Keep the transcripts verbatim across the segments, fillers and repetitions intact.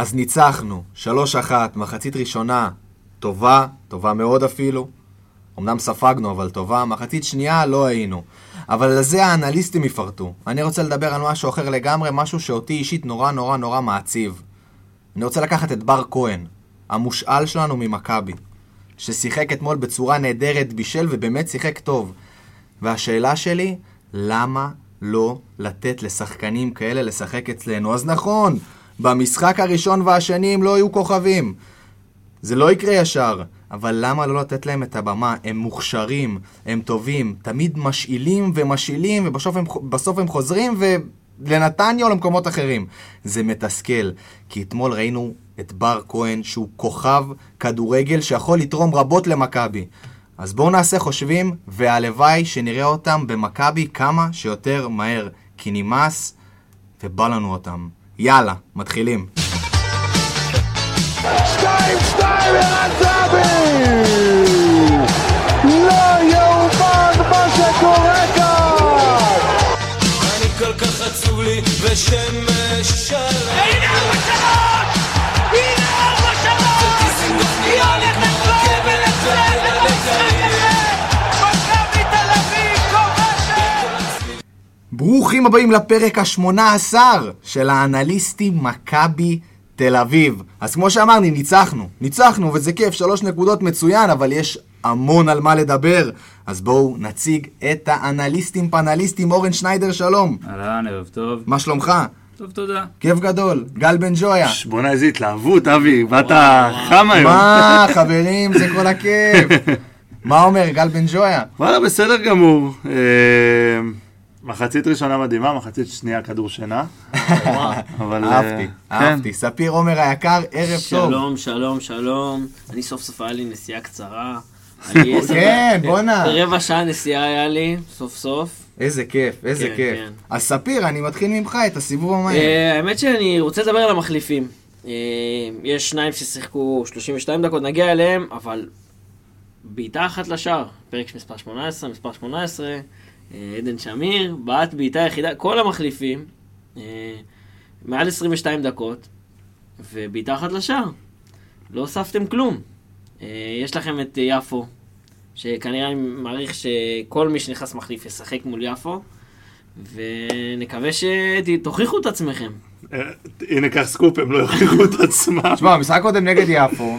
אז ניצחנו, שלוש אחת, מחצית ראשונה, טובה, טובה מאוד אפילו. אמנם ספגנו, אבל טובה. מחצית שנייה לא היינו. אבל לזה האנליסטים יפרטו. אני רוצה לדבר על משהו אחר לגמרי, משהו שאותי אישית נורא נורא נורא מעציב. אני רוצה לקחת את בר כהן, המושאל שלנו ממכבי, ששיחק אתמול בצורה נהדרת, בישל ובאמת שיחק טוב. והשאלה שלי, למה לא לתת לשחקנים כאלה לשחק אצלנו? אז נכון, במשחק הראשון והשני הם לא יהיו כוכבים. זה לא יקרה ישר, אבל למה לא לתת להם את הבמה? הם מוכשרים, הם טובים, תמיד משאילים ומשאילים, ובסוף הם, בסוף הם חוזרים ולנתניה או למקומות אחרים. זה מתסכל, כי אתמול ראינו את בר כהן שהוא כוכב כדורגל שיכול לתרום רבות למכבי. אז בואו נעשה חושבים, והלוואי שנראה אותם במכבי כמה שיותר מהר, כי נמאס ובא לנו אותם. יאללה, מתחילים. שתיים שתיים ערזבי! לא יאומן מה שקורה כאן! אני כל כך עצוב לי ושמש שלום. הנה ארבע שלום! הנה ארבע שלום! היא הולכת כבר ולצל במשחק הזה! מכבי תל אביב כובשת! ברוכים הבאים לפרק ה-שמונה עשר של האנליסטים מכבי תל אביב. אז כמו שאמרנו, ניצחנו, ניצחנו וזה כיף, שלוש נקודות מצוין, אבל יש המון על מה לדבר. אז בואו נציג את האנליסטים פנליסטים. אורן שניידר, שלום. אהלן, ערב טוב. מה שלומך? טוב, תודה. כיף גדול. גל בן ג'ויה. בונה איזה התלהבות, אבי, באת חם היום. מה, חברים, זה כל הכיף. מה אומר גל בן ג'ויה? וואלה, בסדר גמור. מחצית ראשונה מדהימה, מחצית שנייה כדור שינה. אהבתי, אהבתי. ספיר עומר היקר, ערב טוב. שלום, שלום, שלום. אני סוף סוף היה לי נסיעה קצרה. כן, בונה. רבע שעה נסיעה היה לי, סוף סוף. איזה כיף, איזה כיף. אז ספיר, אני מתחיל ממך את הסיבוב המהיר. האמת שאני רוצה לדבר על המחליפים. יש שניים ששיחקו שלושים ושתיים דקות, נגיע אליהם, אבל בעיטה אחת לשער. פרק מספר שמונה עשרה, מספר שמונה עשרה. עדן שמיר, בעת בעיטה יחידה, כל המחליפים, מעל עשרים ושתיים דקות, ובעיטה אחת לשער. לא הוספתם כלום. יש לכם את יפו, שכנראה אני מעריך שכל מי שנכנס מחליף ישחק מול יפו, ונקווה שתוכיחו את עצמכם. הנה כך סקופ, הם לא יוכיחו את עצמם. תשמע, המשחק קודם נגד יפו.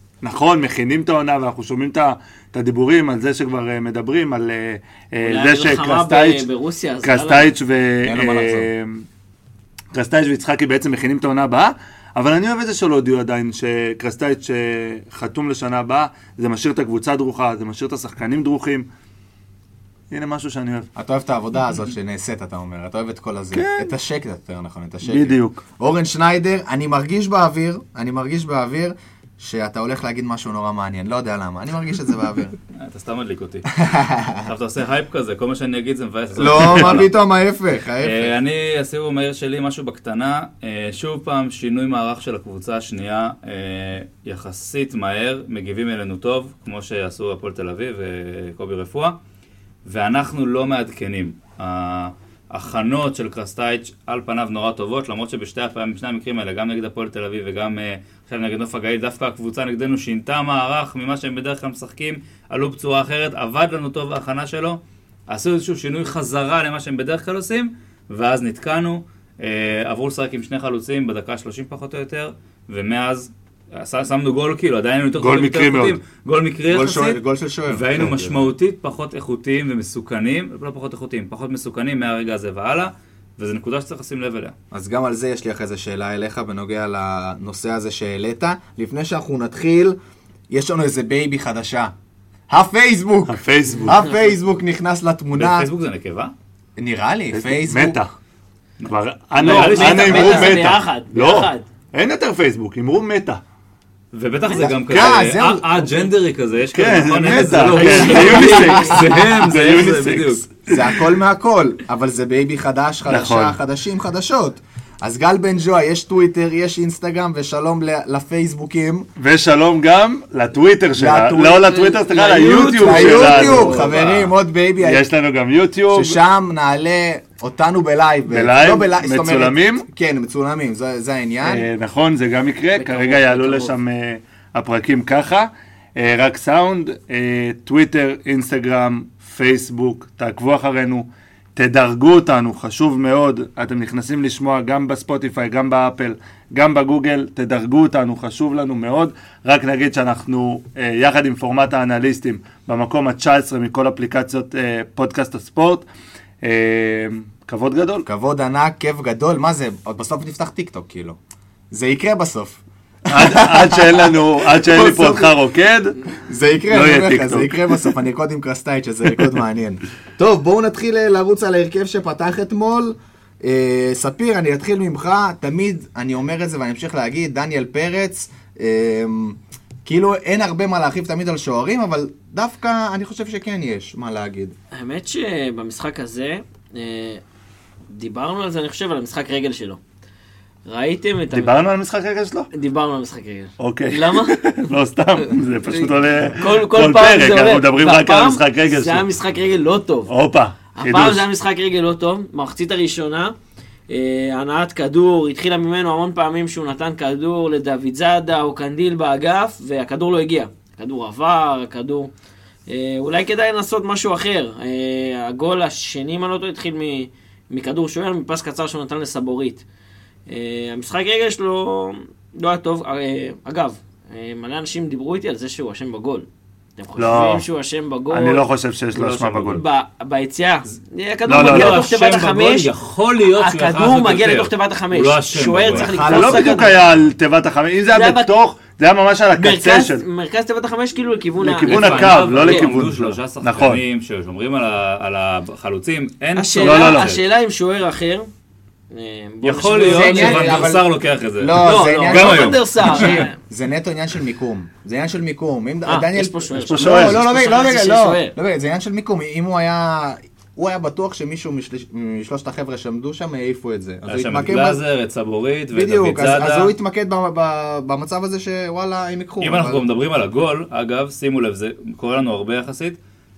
נכון, מכינים את העונה ואנחנו שומעים את הדיבורים על זה שכבר מדברים, על זה שקרסטייץ' וקרסטייץ' ויצחקי בעצם מכינים את העונה הבאה, אבל אני אוהב את זה שלא הודיעו עדיין שקרסטייץ' חתום לשנה הבאה, זה משאיר את הקבוצה דרוכה, זה משאיר את השחקנים דרוכים. הנה משהו שאני אוהב. אתה אוהב את העבודה הזאת שנעשית, אתה אומר, אתה אוהב את כל הזה, את השקט, יותר נכון, את השקט. בדיוק. אורן שניידר, אני מרגיש באוויר, אני מרגיש באוויר, שאתה הולך להגיד משהו נורא מעניין, לא יודע למה, אני מרגיש את זה באוויר. אתה סתם מדליק אותי. עכשיו אתה עושה הייפ כזה, כל מה שאני אגיד זה מבאס. לא, מה פתאום, ההפך, ההפך. אני אסיב ומהיר שלי משהו בקטנה, שוב פעם שינוי מערך של הקבוצה השנייה, יחסית מהר, מגיבים אלינו טוב, כמו שעשו הפועל תל אביב וקובי רפואה, ואנחנו לא מעדכנים. ההכנות של קרסטייץ' על פניו נורא טובות, למרות שבשני המקרים האלה, גם נגד הפועל תל אביב וגם עכשיו נגד נוף הגליל, דווקא הקבוצה נגדנו שינתה מערך ממה שהם בדרך כלל משחקים, עלו בצורה אחרת, עבד לנו טוב ההכנה שלו, עשו איזשהו שינוי חזרה למה שהם בדרך כלל עושים, ואז נתקענו, עברו לשחק עם שני חלוצים בדקה שלושים פחות או יותר, ומאז שמנו גול כאילו, עדיין היינו יותר חולים יותר איכותיים, גול מקרי יחסית, והיינו משמעותית פחות איכותיים ומסוכנים, לא פחות איכותיים, פחות מסוכנים מהרגע הזה והלאה, וזו נקודה שצריך לשים לב אליה. אז גם על זה יש לי אחרי זה שאלה אליך בנוגע לנושא הזה שהעלית. לפני שאנחנו נתחיל, יש לנו איזה בייבי חדשה. הפייסבוק! הפייסבוק. הפייסבוק נכנס לתמונה. פייסבוק זה נקבה? נראה לי, פייסבוק. מתה. כבר, אנה אמרו מתה. לא, אין יותר פייסבוק, אמרו מתה. ובטח זה גם כזה, הג'נדרי כזה, יש כזה, זה לא, זה יוניסקס, זה הם, זה יוניסקס. זה הכל מהכל, אבל זה בייבי חדש, חדשה, חדשים, חדשות. אז גל בן ג'וי, יש טוויטר, יש אינסטגרם, ושלום לפייסבוקים. ושלום גם לטוויטר שלנו, לא לטוויטר, סליחה, ליוטיוב שלנו. ליוטיוב, חברים, עוד בייבי. יש לנו גם יוטיוב. ששם נעלה אותנו בלייב. בלייב, מצולמים? כן, מצולמים, זה העניין. נכון, זה גם יקרה, כרגע יעלו לשם הפרקים ככה. רק סאונד, טוויטר, אינסטגרם, פייסבוק, תעקבו אחרינו. תדרגו אותנו, חשוב מאוד, אתם נכנסים לשמוע גם בספוטיפיי, גם באפל, גם בגוגל, תדרגו אותנו, חשוב לנו מאוד. רק נגיד שאנחנו אה, יחד עם פורמט האנליסטים במקום ה-תשע עשרה מכל אפליקציות אה, פודקאסט הספורט. אה, כבוד גדול. כבוד ענק, כיף גדול, מה זה? עוד בסוף נפתח טיקטוק כאילו. זה יקרה בסוף. עד, עד שאין לנו, עד שאין לי פה אותך רוקד, זה יקרה, לא יהיה טיקטוק. זה יקרה בסוף, אני אקוד עם קרסטייץ' שזה ריקוד מעניין. טוב, בואו נתחיל לרוץ על ההרכב שפתח אתמול. אה, ספיר, אני אתחיל ממך, תמיד אני אומר את זה ואני אמשיך להגיד, דניאל פרץ, אה, כאילו אין הרבה מה להרחיב תמיד על שוערים, אבל דווקא אני חושב שכן יש מה להגיד. האמת שבמשחק הזה, אה, דיברנו על זה, אני חושב, על המשחק רגל שלו. ראיתם את... דיברנו על משחק רגל שלו? דיברנו על משחק רגל. אוקיי. למה? לא סתם, זה פשוט עולה כל פרק, אנחנו מדברים רק על משחק רגל שלו. זה היה משחק רגל לא טוב. הופה, חידוש. הפעם זה היה משחק רגל לא טוב, מחצית הראשונה, הנעת כדור, התחילה ממנו המון פעמים שהוא נתן כדור לדוד זאדה או קנדיל באגף, והכדור לא הגיע. הכדור עבר, הכדור... אולי כדאי לנסות משהו אחר. הגול השני מלוטו התחיל מכדור שוער, מפס קצר שהוא נתן לסבורית. Uh, המשחק רגל שלו לא היה טוב, uh, אגב, uh, מלא אנשים דיברו איתי על זה שהוא אשם בגול. אתם חושבים לא, שהוא אשם בגול? אני לא חושב שיש לו אשמה בגול. ב- ביציאה, הכדור לא, מגיע לא, לתוך תיבת החמש, הכדור מגיע לתוך תיבת החמש, שוער צריך לקפוץ. זה לא בדיוק היה על תיבת החמש, אם זה היה בתוך, זה היה ממש על הקצה של... מרכז תיבת החמש כאילו לכיוון... לכיוון הקו, לא לכיוון שלו. שלושה שחקנים ששומרים על החלוצים, אין... השאלה אם שוער אחר... יכול להיות שוונדרסר לוקח את זה. לא, זה נטו עניין של מיקום. זה עניין של מיקום. יש פה שואל. לא, לא, לא, זה עניין של מיקום. אם הוא היה... הוא היה בטוח שמישהו משלושת החבר'ה שעמדו שם העיפו את זה. היה שם את גלאזר, את סבורית ואת דוד זאדה. אז הוא התמקד במצב הזה שוואלה, הם יקחו. אם אנחנו מדברים על הגול, אגב, שימו לב, זה קורה לנו הרבה יחסית.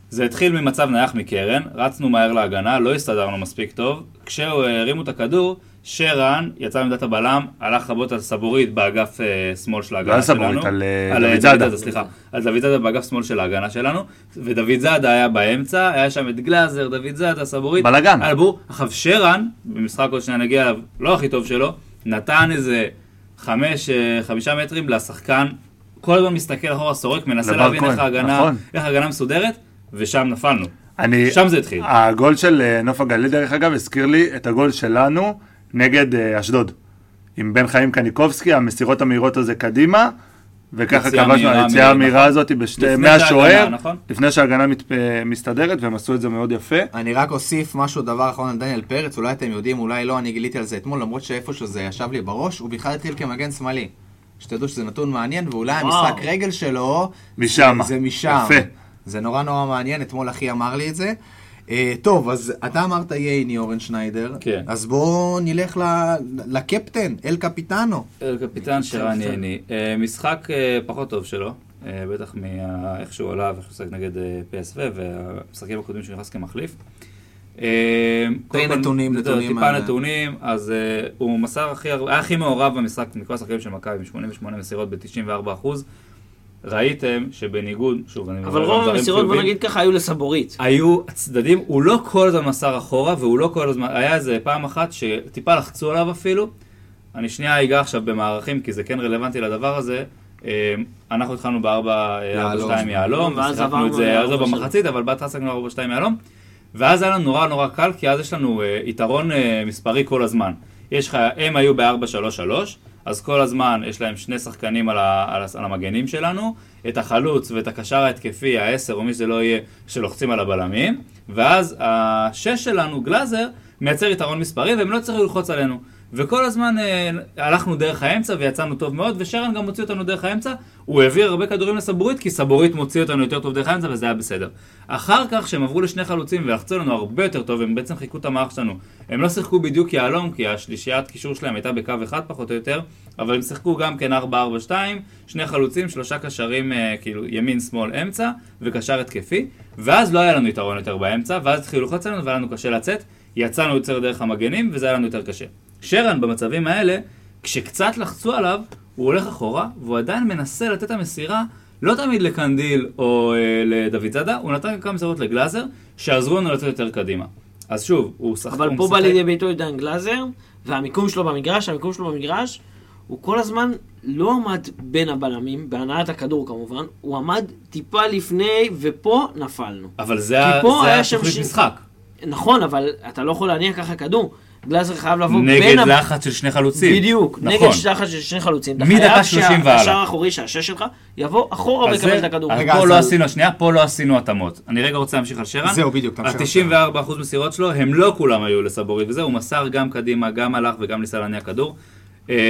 זה התחיל ממצב נייח מקרן, רצנו מהר להגנה, לא הסתדרנו מספיק טוב. כשהרימו את הכדור, שרן יצא מעמדת הבלם, הלך רבות על סבורית באגף שמאל של ההגנה שלנו. לא סבורית, על דוד זאדה, סליחה. על דוד זאדה באגף שמאל של ההגנה שלנו, ודוד זאדה היה באמצע, היה שם את גלאזר, דוד זאדה, סבורית. בלגן. עכשיו שרן, במשחק עוד שנייה נגיע אליו, לא הכי טוב שלו, נתן איזה חמש, חמישה מטרים לשחקן, כל הזמן מסתכל אחורה סורק, מנסה להבין איך ההגנה, איך ההגנה מסודרת, ושם נפלנו. אני, שם זה התחיל. הגול של נוף הגליל דרך אגב הזכיר לי את הגול שלנו נגד אשדוד. עם בן חיים קניקובסקי, המסירות המהירות הזה קדימה, וככה קבשנו, היציאה המהירה הזאת בשתי מאה שוער, לפני שההגנה מסתדרת, והם עשו את זה מאוד יפה. אני רק אוסיף משהו, דבר אחרון על דניאל פרץ, אולי אתם יודעים, אולי לא, אני גיליתי על זה אתמול, למרות שאיפה שזה ישב לי בראש, הוא בכלל התחיל כמגן שמאלי. שתדעו שזה נתון מעניין, ואולי המשחק רגל שלו, זה משם. יפה. זה נורא נורא מעניין, אתמול אחי אמר לי את זה. טוב, אז אתה אמרת ייני אורן שניידר, אז בואו נלך לקפטן, אל קפיטנו. אל קפיטן שרן ייני, משחק פחות טוב שלו, בטח מאיך שהוא עלה ואיך שהוא שחק נגד פי אס וי, והמשחקים הקודמים שהוא נכנס כמחליף. נתונים, נתונים. טיפה נתונים, אז הוא מסר הכי מעורב במשחק מכל השחקים של מכבי, עם שמונים ושמונה מסירות ב-תשעים וארבעה אחוז. ראיתם שבניגוד, שוב, אני... אבל רוב המסירות, בוא נגיד ככה, היו לסבורית. היו הצדדים, הוא לא כל הזמן מסר אחורה, והוא לא כל הזמן... היה איזה פעם אחת שטיפה לחצו עליו אפילו. אני שנייה אגע עכשיו במערכים, כי זה כן רלוונטי לדבר הזה. אנחנו התחלנו ב-ארבע שתיים יעלום, ואז עברנו את זה, אז לא במחצית, אבל בהתחלה עשינו ארבע שתיים יעלום. ואז היה לנו נורא נורא קל, כי אז יש לנו יתרון מספרי כל הזמן. יש לך, הם היו ב-ארבע שלוש שלוש, אז כל הזמן יש להם שני שחקנים על, ה, על, על המגנים שלנו, את החלוץ ואת הקשר ההתקפי, העשר או מי שזה לא יהיה, שלוחצים על הבלמים, ואז השש שלנו, גלאזר, מייצר יתרון מספרי, והם לא צריכים ללחוץ עלינו. וכל הזמן אה, הלכנו דרך האמצע ויצאנו טוב מאוד, ושרן גם מוציא אותנו דרך האמצע, הוא העביר הרבה כדורים לסבורית, כי סבורית מוציא אותנו יותר טוב דרך האמצע, וזה היה בסדר. אחר כך שהם עברו לשני חלוצים והחצו לנו הרבה יותר טוב, הם בעצם חיכו את המערך שלנו. הם לא שיחקו בדיוק יעלום, כי השלישיית קישור שלהם הייתה בקו אחד פחות או יותר, אבל הם שיחקו גם כן ארבע ארבע שתיים, שני חלוצים, שלושה קשרים, אה, כאילו ימין, שמאל, אמצע, וקשר התקפי, ואז לא היה לנו יתרון יותר באמצע, ואז התחילו לחץ לנו, והיה לנו קשה לצאת, יצאנו יוצר דרך המגנים, וזה היה לנו יותר קשה. שרן במצבים האלה, כשקצת לחצו עליו, הוא הולך אחורה, והוא עדיין מנסה לתת המסירה, לא תמיד לקנדיל או אה, לדוד זאדה, הוא נתן כמה מסירות לגלאזר, שעזרו לנו לתת יותר קדימה. אז שוב, הוא שחק... אבל פה בא לידי ביתו עידן גלאזר, והמיקום שלו במגרש, המיקום שלו במגרש, הוא כל הזמן לא עמד בין הבלמים, בהנעת הכדור כמובן, הוא עמד טיפה לפני, ופה נפלנו. אבל זה, זה היה תוכנית ש... משחק. נכון, אבל אתה לא יכול להניע ככה כדור. גלאזר חייב לבוא בין... נגד לחץ של שני חלוצים. בדיוק, נכון. נגד לחץ של שני חלוצים. מדקה שלושים ועלה. השער האחורי שהשש שלך יבוא אחורה ויקבל את הכדור. אז פה לא עשינו, שנייה, פה לא עשינו התאמות. אני רגע רוצה להמשיך על שרן. זהו, בדיוק. ה-תשעים וארבעה אחוז מסירות שלו, הם לא כולם היו לסבורית וזהו, הוא מסר גם קדימה, גם הלך וגם ניסה להניע כדור.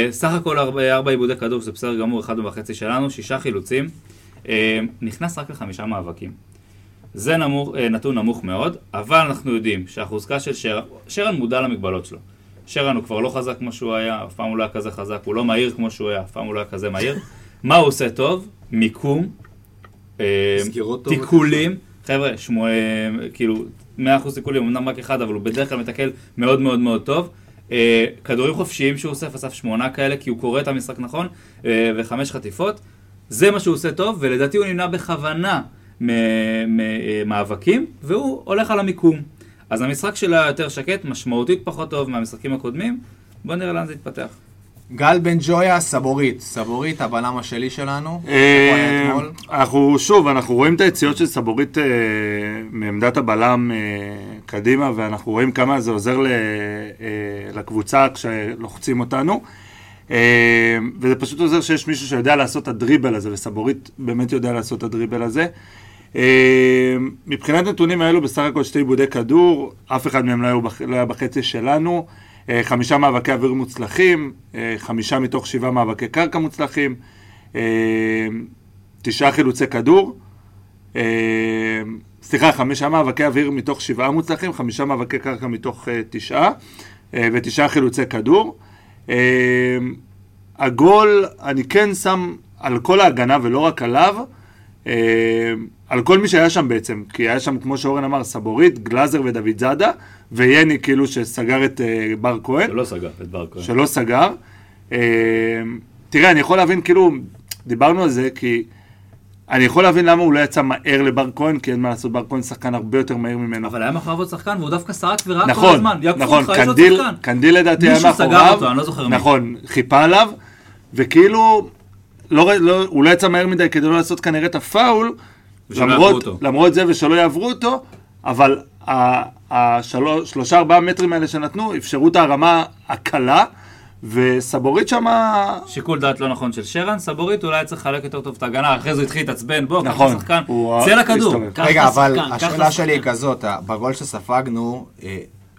סך הכל ארבע עיבודי כדור, זה בסדר גמור, אחד וחצי שלנו, שישה חילוצים. נכנס רק לחמישה מאבקים. זה נמוך, נתון נמוך מאוד, אבל אנחנו יודעים שהחוזקה של שרן, שרן מודע למגבלות שלו. שרן הוא כבר לא חזק כמו שהוא היה, אף פעם הוא לא היה כזה חזק, הוא לא מהיר כמו שהוא היה, אף פעם הוא לא היה כזה מהיר. מה הוא עושה טוב? מיקום, תיקולים, חבר'ה, שמו, כאילו, מאה אחוז תיקולים, אמנם רק אחד, אבל הוא בדרך כלל מתקל מאוד מאוד מאוד טוב. כדורים חופשיים שהוא אוסף, אסף שמונה כאלה, כי הוא קורא את המשחק נכון, וחמש חטיפות. זה מה שהוא עושה טוב, ולדעתי הוא נמנע בכוונה ממאבקים, והוא הולך על המיקום. אז המשחק שלה יותר שקט, משמעותית פחות טוב מהמשחקים הקודמים. בוא נראה לאן זה יתפתח. גל בן ג'ויה, סבורית. סבורית, הבלם השלי שלנו. אנחנו, שוב, אנחנו רואים את היציאות של סבורית מעמדת הבלם קדימה, ואנחנו רואים כמה זה עוזר לקבוצה כשלוחצים אותנו. וזה פשוט עוזר שיש מישהו שיודע לעשות את הדריבל הזה, וסבורית באמת יודע לעשות את הדריבל הזה. מבחינת נתונים האלו, בסך הכל שתי עיבודי כדור, אף אחד מהם לא היה בחצי שלנו, חמישה מאבקי אוויר מוצלחים, חמישה מתוך שבעה מאבקי קרקע מוצלחים, תשעה חילוצי כדור, סליחה, חמישה מאבקי אוויר מתוך שבעה מוצלחים, חמישה מאבקי קרקע מתוך תשעה, ותשעה חילוצי כדור. הגול, אני כן שם על כל ההגנה ולא רק עליו, על כל מי שהיה שם בעצם, כי היה שם, כמו שאורן אמר, סבורית, גלאזר ודוד זאדה, ויני כאילו שסגר את בר כהן. שלא סגר את בר כהן. שלא סגר. תראה, אני יכול להבין, כאילו, דיברנו על זה, כי אני יכול להבין למה הוא לא יצא מהר לבר כהן, כי אין מה לעשות, בר כהן שחקן הרבה יותר מהר ממנו. אבל היה מאחוריו עוד שחקן, והוא דווקא סרק ורק נכון, כל הזמן. נכון, נכון, קנדיל, קנדיל לדעתי היה מאחוריו. מישהו סגר אותו, אני לא זוכר מי. נכון, חיפה עליו, וכאילו, לא, לא, הוא לא יצא מהר מדי כדי לא לעשות כנראה את הפאול, למרות, למרות זה ושלא יעברו אותו, אבל השלושה ארבעה מטרים האלה שנתנו, אפשרו את הרמה הקלה, וסבורית שמה... שיקול דעת לא נכון של שרן, סבורית אולי צריך לחלק יותר טוב את ההגנה, אחרי זה התחיל להתעצבן, בוא, נכון, ככה שחקן, צא לכדור. רגע, אבל השאלה שלי היא כזאת, בגול שספגנו...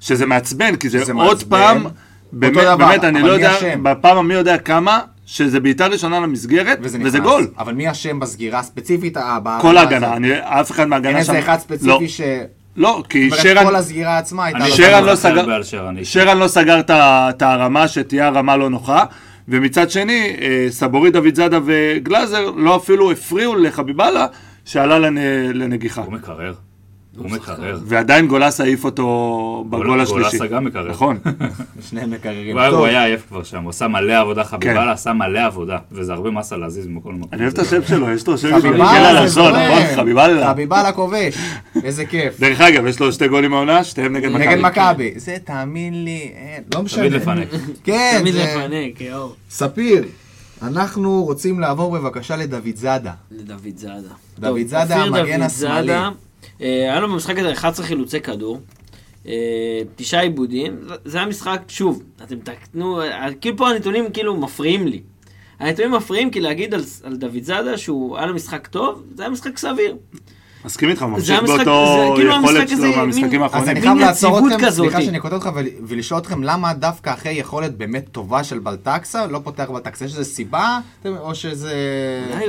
שזה מעצבן, כי זה עוד פעם, באמת, אני לא יודע, בפעם המי יודע כמה, שזה בעיטה ראשונה למסגרת, וזה, וזה גול. אבל מי השם בסגירה ספציפית? כל ההגנה, אני, אף אחד מההגנה... אין שם... איזה אחד ספציפי לא. ש... לא, כי שרן... כל הסגירה עצמה הייתה... שרן לא, סגר... שרן לא סגר את הרמה, שתהיה הרמה לא נוחה, ומצד שני, סבורי, דוד זאדה וגלאזר לא אפילו הפריעו לחביבאללה, שעלה לנ... לנגיחה. הוא מקרר. הוא מקרר. ועדיין גולס העיף אותו בגול השלישי. גולס גם מקרר. נכון. שני מקררים. הוא היה עייף כבר שם, הוא עשה מלא עבודה, חביבאללה עשה מלא עבודה, וזה הרבה מסה להזיז מכל מקום. אני אוהב את השם שלו, יש לו שם חביבאללה. חביבאללה כובש, איזה כיף. דרך אגב, יש לו שתי גולים מהעונה, שתיהם נגד מכבי. נגד מכבי. זה תאמין לי, לא משנה. תמיד לפנק. כן. תמיד לפנק, יאור. ספיר. אנחנו רוצים לעבור בבקשה לדוד זאדה. לדוד זאדה. דוד זאדה המגן השמאלי. היה לנו במשחק הזה אחד עשר חילוצי כדור, תשעה עיבודים, זה היה משחק, שוב, אתם תקנו, כאילו פה הנתונים כאילו מפריעים לי. הנתונים מפריעים כי להגיד על, על דוד זאדה שהוא היה לו משחק טוב, זה היה משחק סביר. מסכים איתך, ממשיך באותו יכולת שלו מהמשחקים האחרונים. אז אני חייב לעצור אתכם, סליחה שאני קוטע אותך, ולשאול אתכם למה דווקא אחרי יכולת באמת טובה של בלטקסה, לא פותח בלטקסה, שזה סיבה, או שזה... אולי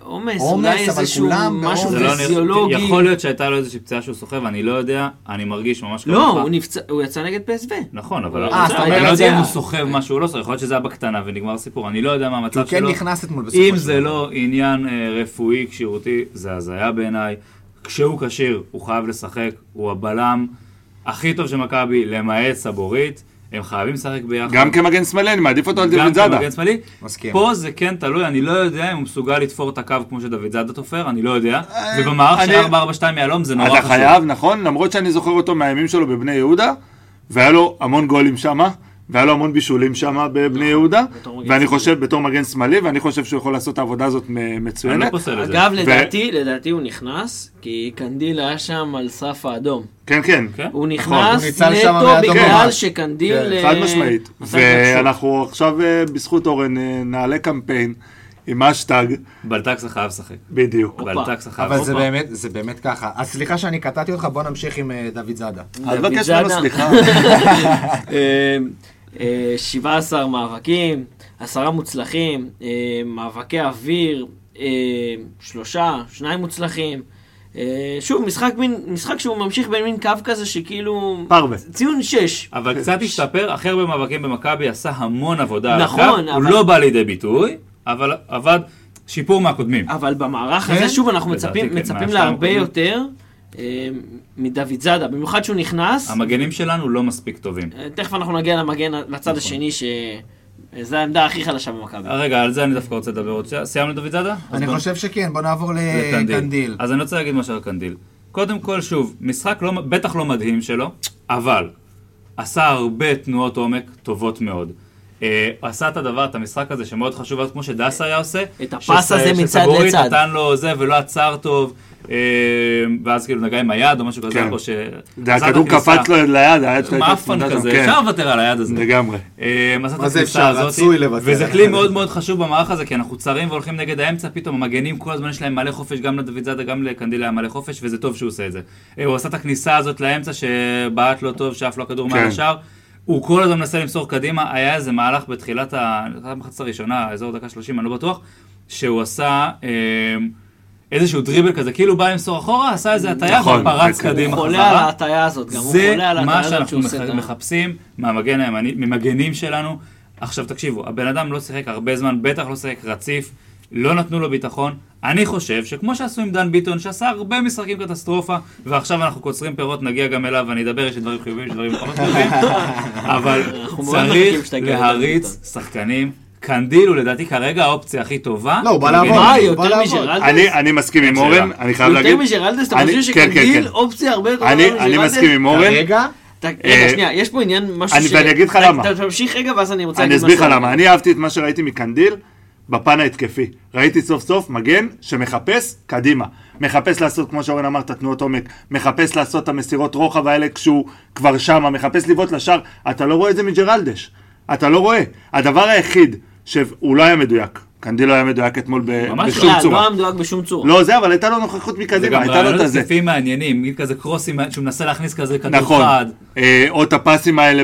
עומס, אולי איזשהו משהו פיזיולוגי. יכול להיות שהייתה לו איזושהי פציעה שהוא סוחב, אני לא יודע, אני מרגיש ממש ככה. לא, הוא יצא נגד פי אס וי. נכון, אבל אני לא יודע אם הוא סוחב משהו, לא סוחב, יכול להיות שזה היה בקטנה ונגמר הסיפור, אני לא יודע מה המצב שלו. אם זה לא עניין רפואי, כשירותי, זה הזיה בעיניי. כשהוא קשיר, הוא חייב לשחק, הוא הבלם הכי טוב שמכבי, למעט סבורית, הם חייבים לשחק ביחד. גם כמגן שמאלי, אני מעדיף אותו על דוד זאדה. גם כמגן שמאלי. מסכים. פה זה כן תלוי, אני לא יודע אם הוא מסוגל לתפור את הקו כמו שדוד זאדה תופר, אני לא יודע. ובמערך של ארבע ארבע שתיים יעלום זה נורא חשוב. אתה חייב, נכון? למרות שאני זוכר אותו מהימים שלו בבני יהודה, והיה לו המון גולים שמה, והיה לו המון בישולים שם בבני יהודה, ואני חושב, בתור מגן שמאלי, ואני חושב שהוא יכול לעשות את העבודה הזאת מצוינת. אגב, לדעתי, לדעתי הוא נכנס, כי קנדיל היה שם על סף האדום. כן, כן. הוא נכנס נטו בגלל שקנדיל... חד משמעית. ואנחנו עכשיו, בזכות אורן, נעלה קמפיין עם אשטג. בלטקסה חייב שחק. בדיוק. בלטקסה חייב. אבל זה באמת, זה באמת ככה. אז סליחה שאני קטעתי אותך, בוא נמשיך עם דוד זאדה. דוד זאדה. שבעה עשר מאבקים, עשרה מוצלחים, מאבקי אוויר, שלושה, שניים מוצלחים. שוב, משחק, מין, משחק שהוא ממשיך בין מין קו כזה שכאילו... פרווה. ציון שש. אבל קצת השתפר, אחרי הרבה מאבקים במכבי עשה המון עבודה. נכון. הוא לא בא לידי ביטוי, אבל עבד שיפור מהקודמים. אבל במערך הזה, שוב, אנחנו מצפים להרבה יותר... מדוד זאדה, במיוחד שהוא נכנס. המגנים שלנו לא מספיק טובים. תכף אנחנו נגיע למגן לצד השני, שזו העמדה הכי חלשה במכבי. רגע, על זה אני דווקא רוצה לדבר עוד. סיימנו דוד זאדה? אני חושב שכן, בוא נעבור לקנדיל. אז אני רוצה להגיד משהו על קנדיל. קודם כל, שוב, משחק בטח לא מדהים שלו, אבל עשה הרבה תנועות עומק טובות מאוד. עשה את הדבר, את המשחק הזה שמאוד חשוב, כמו שדאסה היה עושה, את הפס הזה מצד לצד. שסבורית נתן לו זה ולא עצר טוב, ואז כאילו נגע עם היד או משהו כזה, או ש... הכדור קפץ לו ליד, מאפן כזה, אפשר לוותר על היד הזה. לגמרי. מה זה אפשר? רצוי לוותר. וזה כלי מאוד מאוד חשוב במערך הזה, כי אנחנו צרים והולכים נגד האמצע, פתאום המגנים כל הזמן יש להם מלא חופש, גם לדוד זאדה, גם לקנדיל היה מלא חופש, וזה טוב שהוא עושה את זה. הוא עשה את הכניסה הזאת לאמצע שבעט לא טוב, שאף לא הכדור מעל השאר. הוא כל הזמן מנסה למסור קדימה, היה איזה מהלך בתחילת המחצית הראשונה, אזור דקה שלושים, אני לא בטוח, שהוא עשה איזשהו דריבל כזה, כאילו בא למסור אחורה, עשה איזה הטיה ופרץ קדימה. הוא חולה על ההטיה הזאת, גם הוא חולה על ההטיה הזאת שהוא עושה. זה מה שאנחנו מחפשים מהמגנים שלנו. עכשיו תקשיבו, הבן אדם לא שיחק הרבה זמן, בטח לא שיחק רציף, לא נתנו לו ביטחון. אני חושב שכמו שעשו עם דן ביטון, שעשה הרבה משחקים קטסטרופה, ועכשיו אנחנו קוצרים פירות, נגיע גם אליו, ואני אדבר, יש דברים חיובים, יש דברים פחות חיובים, אבל צריך להריץ שחקנים. קנדיל הוא לדעתי כרגע האופציה הכי טובה. לא, הוא בא לעבוד. מה, יותר מג'רלדס? אני מסכים עם אורן, אני חייב להגיד. יותר מג'רלדס, אתה חושב שקנדיל אופציה הרבה יותר מג'רלדס? אני מסכים עם אורן. רגע. רגע, שנייה, יש פה עניין משהו ש... ואני אגיד לך למה. אתה תמשיך רגע ואז אני רוצה להגיד משהו. אני אסביר לך למה. אני אהבתי את מה שראיתי מקנדיל בפן ההתקפי. ראיתי סוף סוף מגן שמחפש קדימה. מחפש לעשות, כמו שאורן אמר, תנועות עומק. מחפש לעשות את המסירות רוחב האלה כשהוא כבר שמה. מחפש לבעוט לשער. אתה לא רואה את זה מג'רלדש. אתה לא רואה. הדבר היחיד שהוא לא היה מדויק. קנדיל לא היה מדויק אתמול בשום צורה. לא היה מדויק בשום צורה. לא, זה, אבל הייתה לו נוכחות מקדימה. הייתה לו את הזה. זה גם ספים מעניינים, מין כזה קרוסים, שהוא מנסה להכניס כזה כדור חד. או את הפסים האלה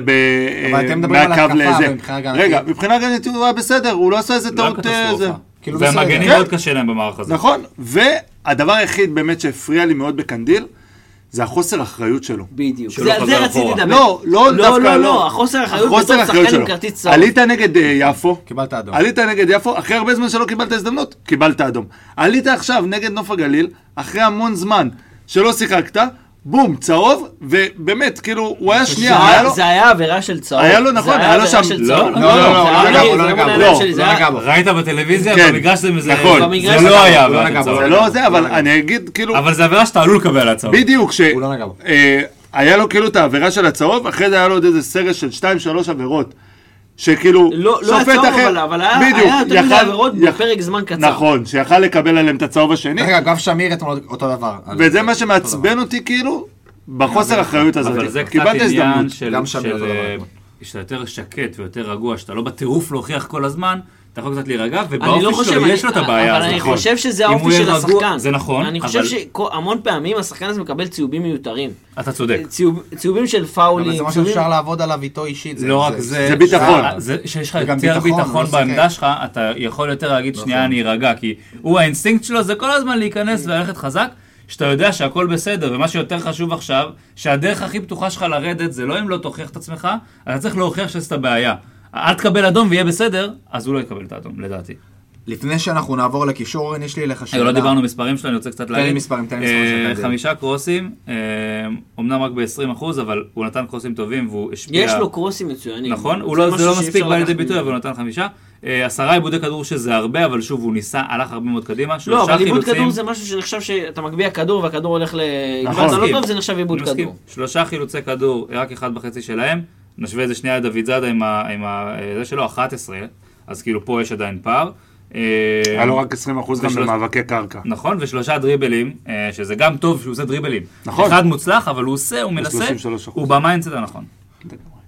מהקו לזה. רגע, מבחינה גנית הוא היה בסדר, הוא לא עשה איזה טעות. והמגנים מאוד קשה להם במערך הזה. נכון, והדבר היחיד באמת שהפריע לי מאוד בקנדיל, זה החוסר אחריות שלו. בדיוק. זה על זה רציתי לדבר. לא, לא, דווקא לא. לא, לא, החוסר אחריות בתור שחקן עם כרטיס צהוב. עלית נגד יפו. קיבלת אדום. עלית נגד יפו, אחרי הרבה זמן שלא קיבלת הזדמנות, קיבלת אדום. עלית עכשיו נגד נוף הגליל, אחרי המון זמן שלא שיחקת, בום, צהוב, ובאמת, כאילו, הוא היה שנייה. זה היה עבירה של צהוב. היה לו, נכון, היה לו שם. לא, לא, לא, לא. ראית בטלוויזיה, במגרש זה מזה. נכון, זה לא היה עבירה של צהוב. זה לא זה, אבל אני אגיד, כאילו... אבל זה עבירה שאתה עלול לקבל הצהוב. בדיוק, שהיה לו כאילו את העבירה של הצהוב, אחרי זה היה לו עוד איזה סרט של שתיים שלוש עבירות. שכאילו, שופט אחר, בדיוק, נכון, שיכל לקבל עליהם את הצהוב השני. רגע, אגב שמיר את אותו דבר. וזה מה שמעצבן אותי כאילו, בחוסר אחריות הזאת. אבל זה קצת עניין של שאתה יותר שקט ויותר רגוע, שאתה לא בטירוף להוכיח כל הזמן, אתה יכול קצת להירגע, ובאופי שלו יש לו את הבעיה הזאת. אבל אני חושב שזה האופי של השחקן. זה נכון. אני חושב שהמון פעמים השחקן הזה מקבל ציובים מיותרים. אתה צודק. ציובים של פאולים. אבל זה מה שאפשר לעבוד עליו איתו אישית. לא רק זה. זה ביטחון. שיש לך יותר ביטחון בעמדה שלך, אתה יכול יותר להגיד שנייה אני ארגע, כי הוא האינסטינקט שלו, זה כל הזמן להיכנס וללכת חזק, שאתה יודע שהכל בסדר, ומה שיותר חשוב עכשיו, שהדרך הכי פתוחה שלך לרדת, זה לא אם לא תוכיח את עצמך, אתה צריך להוכיח שזה בעיה. אל תקבל אדום ויהיה בסדר, אז הוא לא יקבל את האדום, לדעתי. לפני שאנחנו נעבור לקישור, יש לי לך שאלה. לא דיברנו מספרים שלנו, אני רוצה קצת להגיד. תן לי מספרים, תן לי מספרים שלך. חמישה קרוסים, אמנם רק ב-עשרים אחוז, אבל הוא נתן קרוסים טובים, והוא השפיע... יש לו קרוסים מצוינים. נכון, זה לא מספיק בעלי די ביטוי, אבל הוא נתן חמישה. עשרה עיבודי כדור שזה הרבה, אבל שוב, הוא ניסה, הלך הרבה מאוד קדימה. לא, אבל עיבוד כדור זה משהו שנחשב שאתה מגביע כדור, והכדור הולך ל... נשווה איזה שנייה דוד זאדה עם ה... עם ה... זה שלו, אחת עשרה, אז כאילו פה יש עדיין פער. היה לו רק עשרים אחוז גם במאבקי קרקע. נכון, ושלושה דריבלים, שזה גם טוב שהוא עושה דריבלים. נכון. אחד מוצלח, אבל הוא עושה, הוא מנסה, הוא במיינדסט הנכון.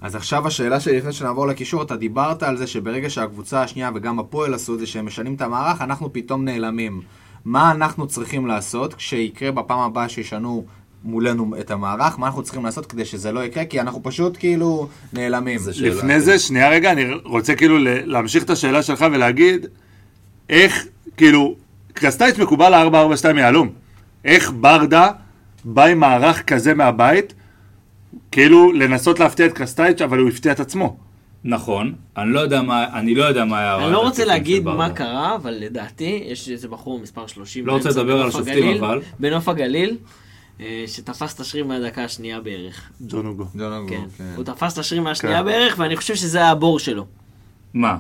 אז עכשיו השאלה שלי, לפני שנעבור לקישור, אתה דיברת על זה שברגע שהקבוצה השנייה וגם הפועל עשו את זה, שהם משנים את המערך, אנחנו פתאום נעלמים. מה אנחנו צריכים לעשות כשיקרה בפעם הבאה שישנו מולנו את המערך, מה אנחנו צריכים לעשות כדי שזה לא יקרה, כי אנחנו פשוט כאילו נעלמים. לפני זה, שנייה רגע, אני רוצה כאילו להמשיך את השאלה שלך ולהגיד, איך, כאילו, קרסטייץ' מקובל ה-ארבע ארבע שתיים יעלום. איך ברדה בא עם מערך כזה מהבית, כאילו לנסות להפתיע את קרסטייץ', אבל הוא הפתיע את עצמו. נכון, אני לא יודע מה, אני לא יודע מה היה... אני לא רוצה להגיד מה קרה, אבל לדעתי, יש איזה בחור מספר שלושים... לא רוצה לדבר על השופטים, אבל... בנוף הגליל, שתפס את השרים מהדקה השנייה בערך. ג'ון אוגו. הוא תפס את השרים מהשנייה בערך, ואני חושב שזה היה הבור שלו. מה?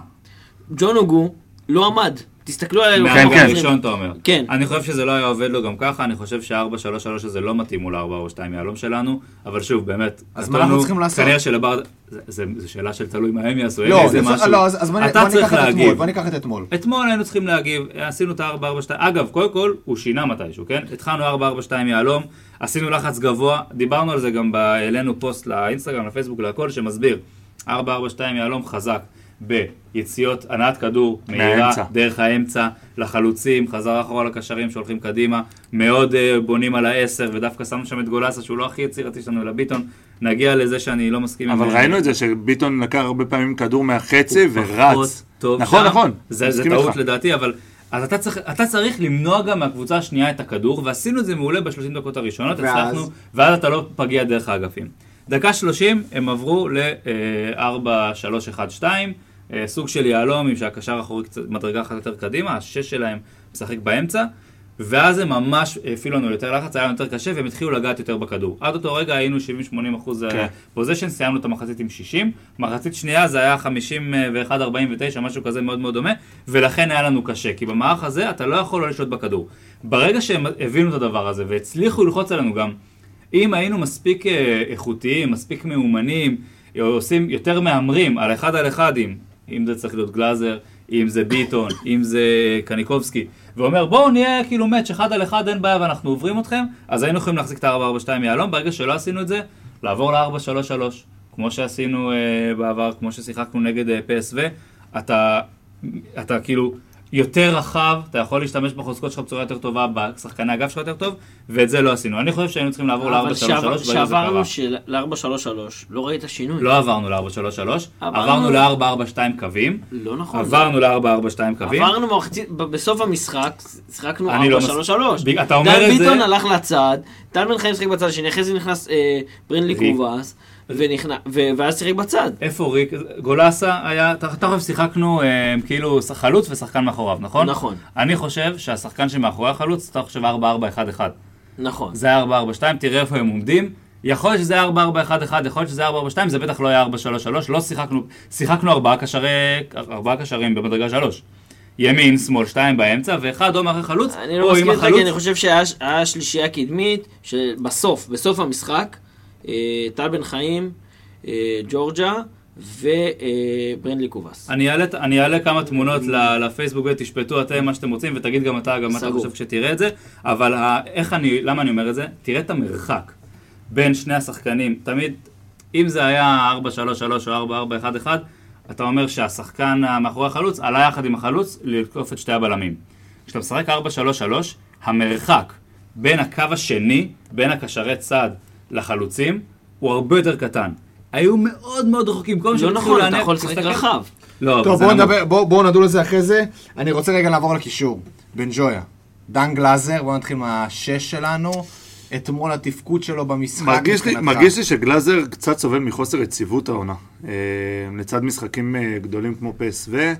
ג'ון אוגו לא עמד. תסתכלו עלינו. כן, כן, ראשון אתה אומר. כן. אני חושב שזה לא היה עובד לו גם ככה, אני חושב שה-ארבע שלוש שלוש הזה לא מתאים מול ה-ארבע ארבע שתיים יעלום שלנו, אבל שוב, באמת, אז מה אנחנו צריכים לעשות? כנראה שלבר... זו שאלה של תלוי מה הם יעשו, אין איזה משהו. לא, אז בוא ניקח את אתמול. אתמול היינו צריכים להגיב, עשינו את ה-ארבע ארבע שתיים, אגב, קודם כל, הוא שינה מתישהו, כן? התחלנו ארבע ארבע שתיים יעלום, עשינו לחץ גבוה, דיברנו על זה גם בעלינו פוסט לאינסטגרם, לפייסבוק, לכל שמסביר, ארבע ארבע שתיים יעלום חזק. ביציאות ענת כדור מהירה דרך האמצע לחלוצים, חזר אחורה לקשרים שהולכים קדימה, מאוד uh, בונים על העשר, ודווקא שמנו שם את גולסה שהוא לא הכי יצירתי שלנו אלא ביטון. נגיע לזה שאני לא מסכים אבל עם... ראינו את זה שביטון לקח הרבה פעמים כדור מהחצי ורץ. נכון שם. נכון זה, זה טעות לך. לדעתי, אבל אז אתה צריך, אתה צריך למנוע גם מהקבוצה השנייה את הכדור, ועשינו את זה מעולה בשלושים דקות הראשונות ואז... הצלחנו, ואז אתה לא פגיע דרך האגפים. דקה שלושים הם עברו ל-ארבע שלוש אחת שתיים, סוג של יעלומים שהקשר אחורי מדרגה אחת יותר קדימה, השש שלהם משחק באמצע, ואז הם ממש הפעילו לנו יותר לחץ, היה יותר קשה, והם התחילו לגעת יותר בכדור. עד אותו רגע היינו שבעים שמונים אחוז פוזיישן, סיימנו את המחצית עם שישים, מחצית שנייה זה היה חמישים ואחת ארבעים ותשע, משהו כזה מאוד מאוד דומה, ולכן היה לנו קשה, כי במערך הזה אתה לא יכול לשלוט בכדור. ברגע שהם הבינו את הדבר הזה, והצליחו ללחוץ עלינו גם, אם היינו מספיק איכותיים, מספיק מאומנים, עושים יותר מאמרים על אחד על אחדים, אם זה צריך להיות גלאזר, אם זה ביטון, אם זה קניקובסקי, ואומר בואו נהיה כאילו מאץ' אחד על אחד, אין בעיה ואנחנו עוברים אתכם, אז היינו יכולים להחזיק את ה-ארבע ארבע שתיים יעלום. ברגע שלא עשינו את זה, לעבור ל-ארבע שלוש שלוש, כמו שעשינו uh, בעבר, כמו ששיחקנו נגד uh, פי אס וי, אתה, אתה כאילו... יותר רחב, אתה יכול להשתמש בחוזקות שלך בצורה יותר טובה, בשחקני הגב שלך יותר טוב, ואת זה לא עשינו. אני חושב שהיינו צריכים לעבור ל-ארבע שלוש שלוש. אבל שעברנו ל-ארבע שלוש שלוש, לא ראית שינוי. לא עברנו ל-ארבע שלוש שלוש, עברנו ל-ארבע ארבע שתיים קווים. לא נכון. עברנו ל-ארבע ארבע שתיים קווים. עברנו בסוף המשחק, שחקנו ארבע שלוש שלוש. אתה אומר את זה... דן ביטון הלך לצד, דן בן חיים שחק בצד השני, אחרי זה נכנס ברנלי קובאס. ונכנע, ואז שיחק בצד. איפה ריק? גולסה היה, תכף שיחקנו כאילו חלוץ ושחקן מאחוריו, נכון? נכון. אני חושב שהשחקן שמאחורי החלוץ, אתה חושב ארבע ארבע אחת אחת. נכון. זה ארבע ארבע שתיים, תראה איפה הם עומדים. יכול להיות שזה ארבע ארבע אחת אחת, יכול להיות שזה ארבע ארבע שתיים, זה בטח לא היה ארבע שלוש שלוש, לא שיחקנו, שיחקנו ארבעה קשרי, ארבעה קשרים במדרגה שלוש. ימין, שמאל, שתיים באמצע, ואחד או מאחרי חלוץ, אני לא מסכים לך, כי אני חושב שהיה שלישייה קדמית, שבסוף, בסוף המשחק טל בן חיים, ג'ורג'ה וברנדלי קובאס. אני אעלה כמה תמונות לפייסבוק ותשפטו אתם מה שאתם רוצים, ותגיד גם אתה, גם אתה חושב כשתראה את זה, אבל איך אני, למה אני אומר את זה? תראה את המרחק בין שני השחקנים, תמיד, אם זה היה ארבע שלוש שלוש או ארבע ארבע אחת אחת, אתה אומר שהשחקן מאחורי החלוץ עלה יחד עם החלוץ לתקוף את שתי הבלמים. כשאתה משחק ארבע שלוש שלוש, המרחק בין הקו השני, בין הקשרי צד לחלוצים, הוא הרבה יותר קטן. היו מאוד מאוד רחוקים. לא נכון, אתה יכול לשחק רחב. טוב, בואו נדעו לזה אחרי זה. אני רוצה רגע לעבור על הקישור. בן ג'ויה, דן גלאזר, בואו נתחיל מהשש שלנו. אתמול התפקוד שלו במשחק. מרגיש לי שגלאזר קצת סובל מחוסר יציבות העונה. לצד משחקים גדולים כמו פי אס וי,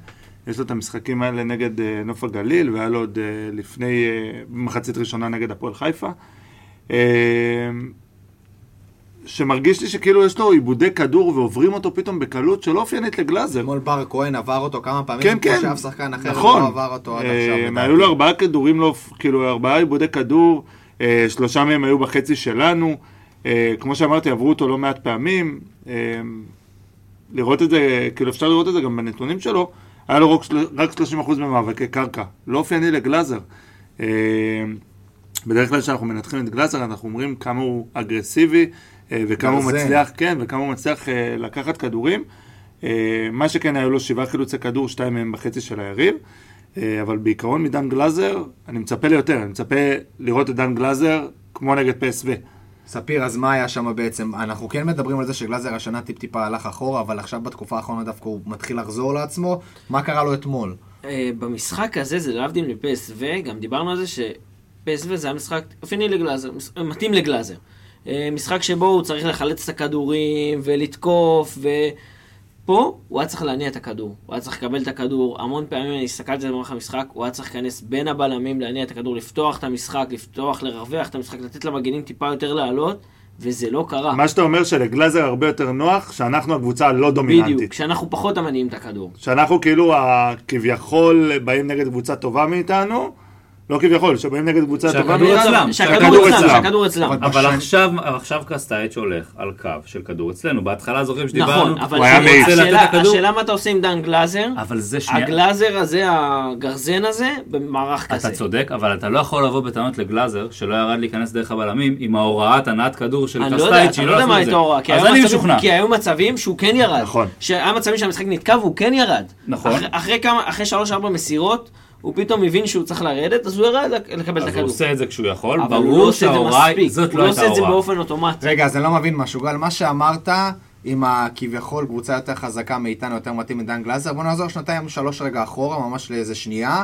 יש לו את המשחקים האלה נגד נוף הגליל, והיה לו עוד לפני מחצית ראשונה נגד הפועל חיפה. שמרגיש לי שכאילו יש לו עיבודי כדור ועוברים אותו פתאום בקלות שלא אופיינית לגלאזר. מול בר כהן עבר אותו כמה פעמים, כן, כן. שאף שחקן אחר נכון. לא עבר אותו עד עכשיו. היו לו ארבעה כדורים, לו, כאילו ארבעה עיבודי כדור, אה, שלושה מהם היו בחצי שלנו. אה, כמו שאמרתי, עברו אותו לא מעט פעמים. אה, לראות את זה, כאילו אפשר לראות את זה גם בנתונים שלו. היה לו רק שלושים אחוז במאבקי קרקע. לא אופייני לגלאזר. אה, בדרך כלל שאנחנו מנתחים את גלאזר, אנחנו אומרים כמה הוא אגרסיבי, וכמה הוא מצליח, כן, וכמה הוא מצליח לקחת כדורים. מה שכן, היו לו שבעה חילוצי כדור, שתיים מהם בחצי של היריב. אבל בעיקרון מדן גלאזר, אני מצפה ליותר, אני מצפה לראות את דן גלאזר כמו נגד פי אס וי. ספיר, אז מה היה שם בעצם? אנחנו כן מדברים על זה שגלאזר השנה טיפ-טיפה הלך אחורה, אבל עכשיו בתקופה האחרונה דווקא הוא מתחיל לחזור לעצמו. מה קרה לו אתמול? במשחק הזה, זה להבדיל מפי אס וי, גם דיברנו על זה שפי אס וי זה היה משחק אופייני לגלאזר, מתאים לגלאזר. משחק שבו הוא צריך לחלץ את הכדורים ולתקוף, ופה הוא היה צריך להניע את הכדור, הוא היה צריך לקבל את הכדור, המון פעמים אני הסתכלתי את זה במערך המשחק, הוא היה צריך להיכנס בין הבלמים, להניע את הכדור, לפתוח את המשחק, לפתוח, לרווח את המשחק, לתת למגנים טיפה יותר לעלות, וזה לא קרה. מה שאתה אומר שלגלאזר הרבה יותר נוח, שאנחנו הקבוצה הלא דומיננטית. בדיוק, שאנחנו פחות מניעים את הכדור. שאנחנו כאילו כביכול באים נגד קבוצה טובה מאיתנו, לא כביכול, שבאים נגד קבוצה טובה אצלם, שהכדור אצלם, שהכדור אצלם. אבל עכשיו, עכשיו קסטאץ' הולך על קו של כדור אצלנו, בהתחלה זוכרים שדיברנו, הוא היה מייס. השאלה מה אתה עושה עם דן גלאזר, הגלאזר הזה, הגרזן הזה, במערך כזה. אתה צודק, אבל אתה לא יכול לבוא בטענות לגלאזר, שלא ירד להיכנס דרך הבלמים, עם ההוראת הנעת כדור של קסטאץ' שלא עשו את זה. אז אני משוכנע. כי היו מצבים שהוא כן ירד, שהיו מצבים שהמשחק נתקע והוא כן ירד. נכון. אחרי כמה, אחרי שלוש ארבע מסירות. הוא פתאום מבין שהוא צריך לרדת, אז הוא ירד לקבל את הכדור. הוא עושה את זה כשהוא יכול, אבל הוא לא עושה את זה מספיק. זאת לא הייתה הוראה. הוא עושה את זה באופן אוטומטי. רגע, אז אני לא מבין משהו. גל, מה שאמרת עם הכביכול קבוצה יותר חזקה מאיתנו, יותר מתאים מדן גלאזר, בוא נעזור שנתיים שלוש רגע אחורה, ממש לאיזה שנייה.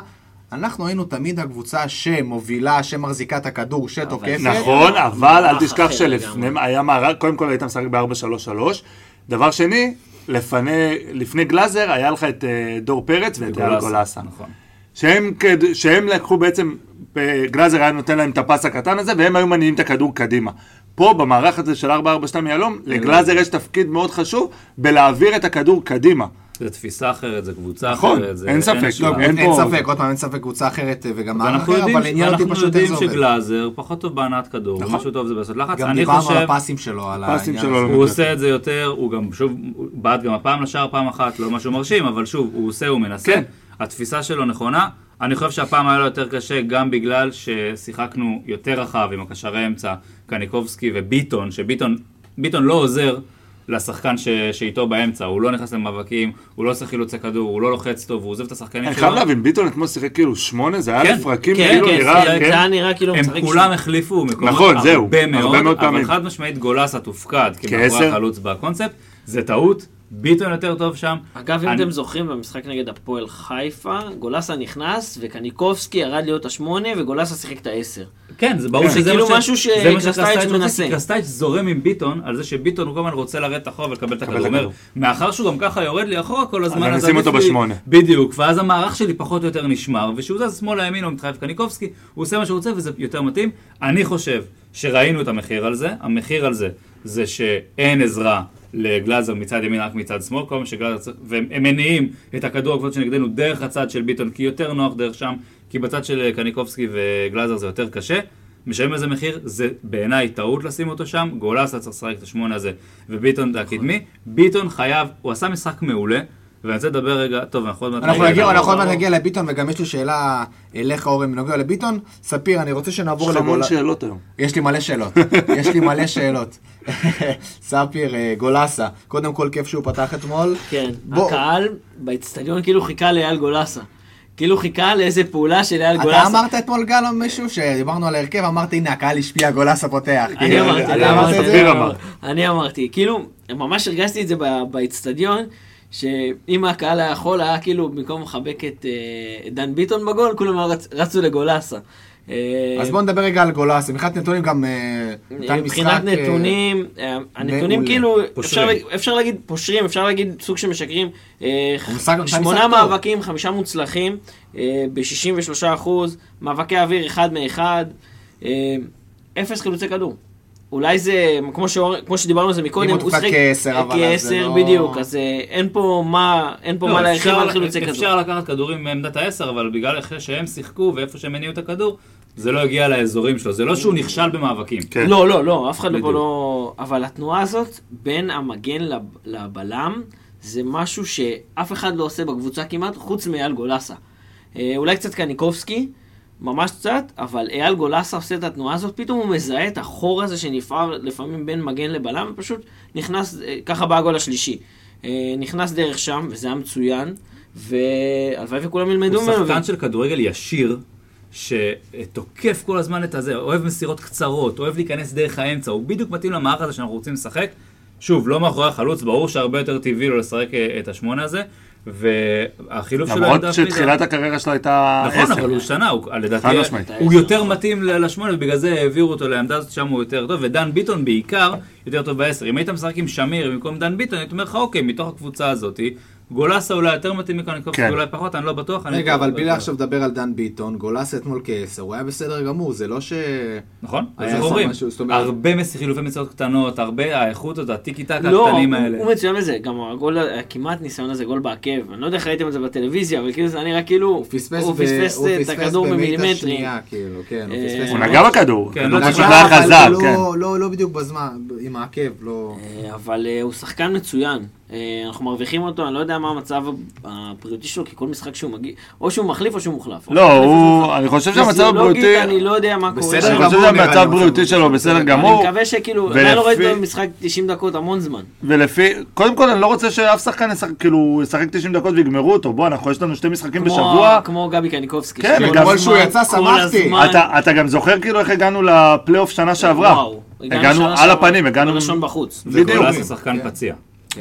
אנחנו היינו תמיד הקבוצה שמובילה, שמחזיקה את הכדור, שתוקפת. נכון, אבל אל תשכח שלפני היה מערב, קודם כל היית משחק ב-ארבע שלוש שלוש. דבר שני, לפני גלאזר היה לך את דור פרץ ואת יאללה גולאסה. שהם, שהם לקחו בעצם, גלאזר היה נותן להם את הפס הקטן הזה, והם היו מניעים את הכדור קדימה. פה, במערך הזה של ארבע ארבע שתיים יהלום, לגלאזר יש תפקיד מאוד חשוב בלהעביר את הכדור קדימה. זה תפיסה אחרת, זה קבוצה אחרת. אין ספק, אין ספק, עוד פעם אין ספק קבוצה אחרת וגם האחר, אבל עניין אותי פשוט אין זו עובד. שגלאזר פחות טוב בענת כדור, משהו טוב זה בעשות לחץ. גם דיברנו על הפסים שלו, על העניין הזה. הוא עושה את זה יותר, הוא גם שוב, בעד גם הפעם לשער, פעם אחת, לא משהו מרשים, אבל שוב, הוא עושה, הוא מנסה. התפיסה שלו נכונה. אני חושב שהפעם היה לו יותר קשה, גם בגלל ששיחקנו יותר רחב עם הקשרי אמצע, קניקובסקי וביטון, שביטון ביטון לא עוזר לשחקן ש, שאיתו באמצע, הוא לא נכנס למאבקים, הוא לא עושה חילוצי כדור, הוא לא לוחץ טוב, הוא עוזב את השחקנים שלו. אני חייב להבין, ביטון אתמול שיחק כאילו שמונה, זה היה כן, לפרקים, כן, כאילו כן, נראה... כן, זה היה נראה כאילו... הם כולם החליפו מקומות נכון, הרבה, זהו, מאוד, הרבה מאוד פעמים. אבל חד משמעית גולאסה תופקד כמעברה חלוץ בקונספט, זה טעות. ביטון יותר טוב שם. אגב, אם אתם זוכרים במשחק נגד הפועל חיפה, גולאסה נכנס וקניקובסקי ירד להיות השמונה וגולאסה שיחק את העשר. כן, זה ברור שזה משהו שקסטאץ' מנסה. קסטאץ' זורם עם ביטון על זה שביטון הוא כל הזמן רוצה לרדת אחורה ולקבל את הכדור. אומר, מאחר שהוא גם ככה יורד לי אחורה כל הזמן, אז נשים אותו בשמונה. בדיוק, ואז המערך שלי פחות או יותר נשמר, ושהוא זז שמאלה ימין הוא מתחייב קניקובסקי, הוא עושה מה שהוא רוצה וזה יותר מתאים. אני חושב שראינו את המחיר על זה, המחיר על זה זה שאין עזרה לגלאזר מצד ימין רק מצד שמאל, כל מה שגלאזר, והם מניעים את הכדור הקבוצות שנגדנו דרך הצד של ביטון, כי יותר נוח דרך שם, כי בצד של קניקובסקי וגלאזר זה יותר קשה, משלם איזה מחיר, זה בעיניי טעות לשים אותו שם, גולאסה צריך לשחק את השמונה הזה, וביטון הקדמי, ביטון חייב, הוא עשה משחק מעולה, ועל זה דבר רגע, טוב, אנחנו עוד מעט נגיע לביטון, וגם יש לי שאלה אליך, אורן, בנוגע לביטון. ספיר, אני רוצה שנעבור לגולה... יש לך המון שאלות היום. יש לי מלא שאלות, יש לי מלא שאלות. ספיר, גולסה, קודם כל כיף שהוא פתח אתמול. כן, הקהל באצטדיון כאילו חיכה לאייל גולסה. כאילו חיכה לאיזה פעולה של אייל גולסה. אתה אמרת אתמול גל או מישהו שדיברנו על ההרכב, אמרת, הנה, הקהל השפיע, גולסה פותח. אני אמרתי, אני אמרתי, כאילו, ממש הרגשתי את זה באצטדיון, שאם הקהל היה יכול, היה כאילו במקום מחבק את דן ביטון בגול, כולם רצו לגולסה. אז בואו נדבר רגע על גולסה, מבחינת נתונים גם... מבחינת נתונים, הנתונים כאילו, אפשר להגיד פושרים, אפשר להגיד סוג שמשקרים, שמונה מאבקים, חמישה מוצלחים, ב-שישים ושלושה אחוז, מאבקי אוויר אחד מאחד, אפס חילוצי כדור. אולי זה, כמו, שאור, כמו שדיברנו על זה מקודם, הוא שחק כעשר בדיוק, אז אין פה מה, אין פה לא, מה להרחיב על חילוצי כדור. אפשר לקחת כדורים מעמדת העשר, אבל בגלל שהם שיחקו ואיפה שהם מניעו את הכדור, זה לא הגיע לאזורים שלו, זה לא שהוא נכשל במאבקים. כן. לא, לא, לא, אף אחד בדיוק. לא... אבל התנועה הזאת בין המגן לב, לבלם, זה משהו שאף אחד לא עושה בקבוצה כמעט, חוץ מאייל גולסה. אולי קצת קניקובסקי, ממש קצת, אבל אייל גולסה עושה את התנועה הזאת, פתאום הוא מזהה את החור הזה שנפער לפעמים בין מגן לבלם, ופשוט נכנס, ככה בא הגול השלישי. נכנס דרך שם, וזה היה מצוין, והלוואי וכולם ילמדו ממנו. הוא שחקן של כדורגל ישיר, שתוקף כל הזמן את הזה, אוהב מסירות קצרות, אוהב להיכנס דרך האמצע, הוא בדיוק מתאים למערך הזה שאנחנו רוצים לשחק. שוב, לא מאחורי החלוץ, ברור שהרבה יותר טבעי לו לשחק את השמונה הזה, והחילוף שלו... למרות שתחילת הקריירה שלו הייתה... נכון, אבל הוא שנה, לדעתי הוא יותר מתאים לשמונה, ובגלל זה העבירו אותו לעמדה הזאת, שם הוא יותר טוב, ודן ביטון בעיקר יותר טוב בעשר. אם היית משחק עם שמיר במקום דן ביטון, הייתי אומר לך, אוקיי, מתוך הקבוצה הזאת, גולסה אולי יותר מתאים מקניקובסקי, אולי פחות, אני לא בטוח. רגע, אבל בלי עכשיו לדבר על דן ביטון, גולסה אתמול כעשר, הוא היה בסדר גמור, זה לא ש... נכון, אז אנחנו רואים, הרבה חילופי מסירות קטנות, הרבה האיכות הזאת, הטיקי-טק הקטנים האלה. לא, הוא מצוין לזה, גם הגול, כמעט ניסיון הזה, גול בעקב, אני לא יודע איך ראיתם את זה בטלוויזיה, אבל כאילו זה נראה כאילו, הוא פספס את הכדור במילימטרים. הוא נגע בכדור, לא בדיוק בזמן, עם העקב, אבל הוא שחקן מצוין. אנחנו מרוויחים אותו, אני לא יודע מה המצב הבריאותי שלו, כי כל משחק שהוא מגיע, או שהוא מחליף או שהוא מוחלף. לא, אני חושב שהמצב הבריאותי... אני לא יודע מה קורה. אני חושב שהמצב הבריאותי שלו בסדר גמור. אני מקווה שכאילו, אני לא ראיתי אותו משחק תשעים דקות המון זמן. ולפי, קודם כל אני לא רוצה שאף שחקן ישחק תשעים דקות ויגמרו אותו. בוא, אנחנו יש לנו שתי משחקים בשבוע. כמו גבי קניקובסקי. כן, בגלל שהוא יצא, שמחתי. אתה גם זוכר כאילו איך הגענו לפלייאוף שנה שעברה. הגענו על הפנים, הגענו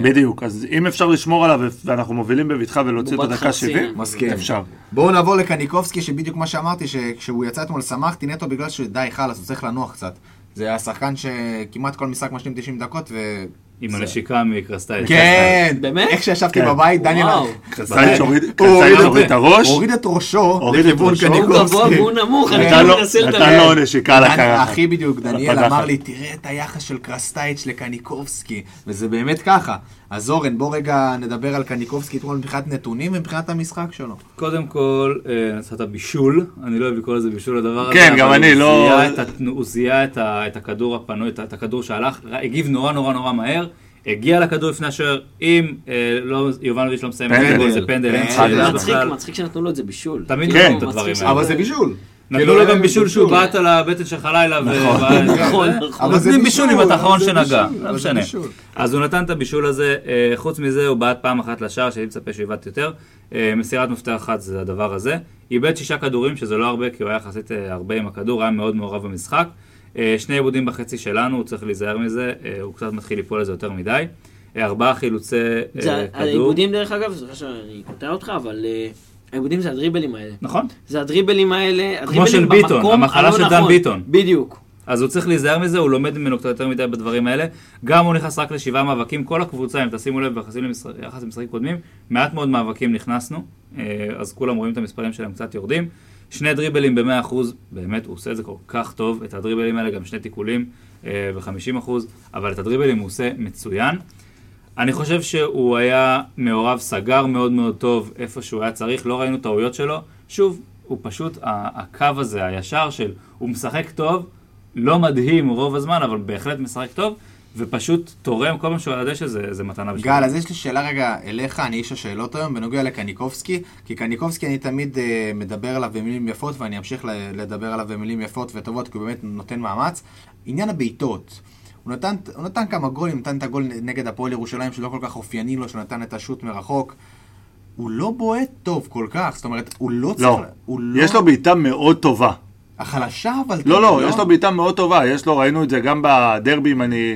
בדיוק, אז אם אפשר לשמור עליו ואנחנו מובילים בביטחה ולהוציא את הדקה שבעים, אפשר. בואו נעבור לקניקובסקי, שבדיוק מה שאמרתי, שכשהוא יצא אתמול שמחתי נטו בגלל שדי חלס, הוא צריך לנוח קצת. זה השחקן שכמעט כל משחק משלים תשעים דקות ו... עם הנשיקה מקרסטייל. כן, איך שישבתי בבית, דניאל... קרסטייל שהוריד את הראש. הוריד את ראשו. הוריד את ראשו. הוא גבוה והוא נמוך, אני גם מנסה לתאר. נתן לו נשיקה לקרסטייל. אחי בדיוק, דניאל אמר לי, תראה את היחס של קרסטייל לקניקובסקי, וזה באמת ככה. אז אורן, בוא רגע נדבר על קניקובסקי אתמול מבחינת נתונים ומבחינת המשחק שלו. קודם כל, נצחת הבישול, אני לא אוהב לקרוא לזה בישול לדבר הזה. כן, גם אני, לא... הוא זיהה את הכדור הפנוי, את הכדור שהלך, הגיב נורא נורא נורא מהר, הגיע לכדור לפני השוער, אם יובנוביץ' לא מסיים את הגול, זה פנדל. מצחיק, מצחיק שנתנו לו את זה בישול. תמיד נתנו את הדברים האלה. אבל זה בישול. נתנו לו גם בישול שהוא באת על הבטן שלך לילה. נכון, נכון. נתנים בישול עם התחרון שנגע, לא משנה. אז הוא נתן את הבישול הזה, חוץ מזה הוא באת פעם אחת לשער, שאני מצפה שאיבדת יותר. מסירת מפתח אחת זה הדבר הזה. איבד שישה כדורים, שזה לא הרבה, כי הוא היה יחסית הרבה עם הכדור, היה מאוד מעורב במשחק. שני עיבודים בחצי שלנו, הוא צריך להיזהר מזה, הוא קצת מתחיל ליפול לזה יותר מדי. ארבעה חילוצי כדור. העיבודים דרך אגב, זה שאני קוטע אותך, אבל... העיבודים זה הדריבלים האלה. נכון. זה הדריבלים האלה, הדריבלים במקום הלא נכון. כמו של ביטון, המחלה של דן ביטון. בדיוק. אז הוא צריך להיזהר מזה, הוא לומד ממנו קצת יותר מדי בדברים האלה. גם הוא נכנס רק לשבעה מאבקים, כל הקבוצה, אם תשימו לב, ביחס למשחקים קודמים, מעט מאוד מאבקים נכנסנו, אז כולם רואים את המספרים שלהם קצת יורדים. שני דריבלים ב-מאה אחוז, באמת הוא עושה את זה כל כך טוב, את הדריבלים האלה גם שני תיקולים ב-חמישים אחוז, אבל את הדריבלים הוא עושה מצוין. אני חושב שהוא היה מעורב, סגר מאוד מאוד טוב איפה שהוא היה צריך, לא ראינו טעויות שלו. שוב, הוא פשוט, הקו הזה, הישר של, הוא משחק טוב, לא מדהים רוב הזמן, אבל בהחלט משחק טוב, ופשוט תורם כל מה שהוא יודע שזה מתנה בשביל. גל, אז יש לי שאלה רגע אליך, אני איש השאלות היום, בנוגע לקניקובסקי, כי קניקובסקי אני תמיד אה, מדבר עליו במילים יפות, ואני אמשיך לדבר עליו במילים יפות וטובות, כי הוא באמת נותן מאמץ. עניין הבעיטות, הוא נתן, הוא נתן כמה גולים, נתן את הגול נגד הפועל ירושלים, שלא כל כך אופייני לו, שנתן את השוט מרחוק. הוא לא בועט טוב כל כך, זאת אומרת, הוא לא צריך... לא, הוא לא... יש לו בעיטה מאוד טובה. החלשה, אבל... לא, לא, יש לו בעיטה מאוד טובה, יש לו, ראינו את זה גם בדרבי, אם אני,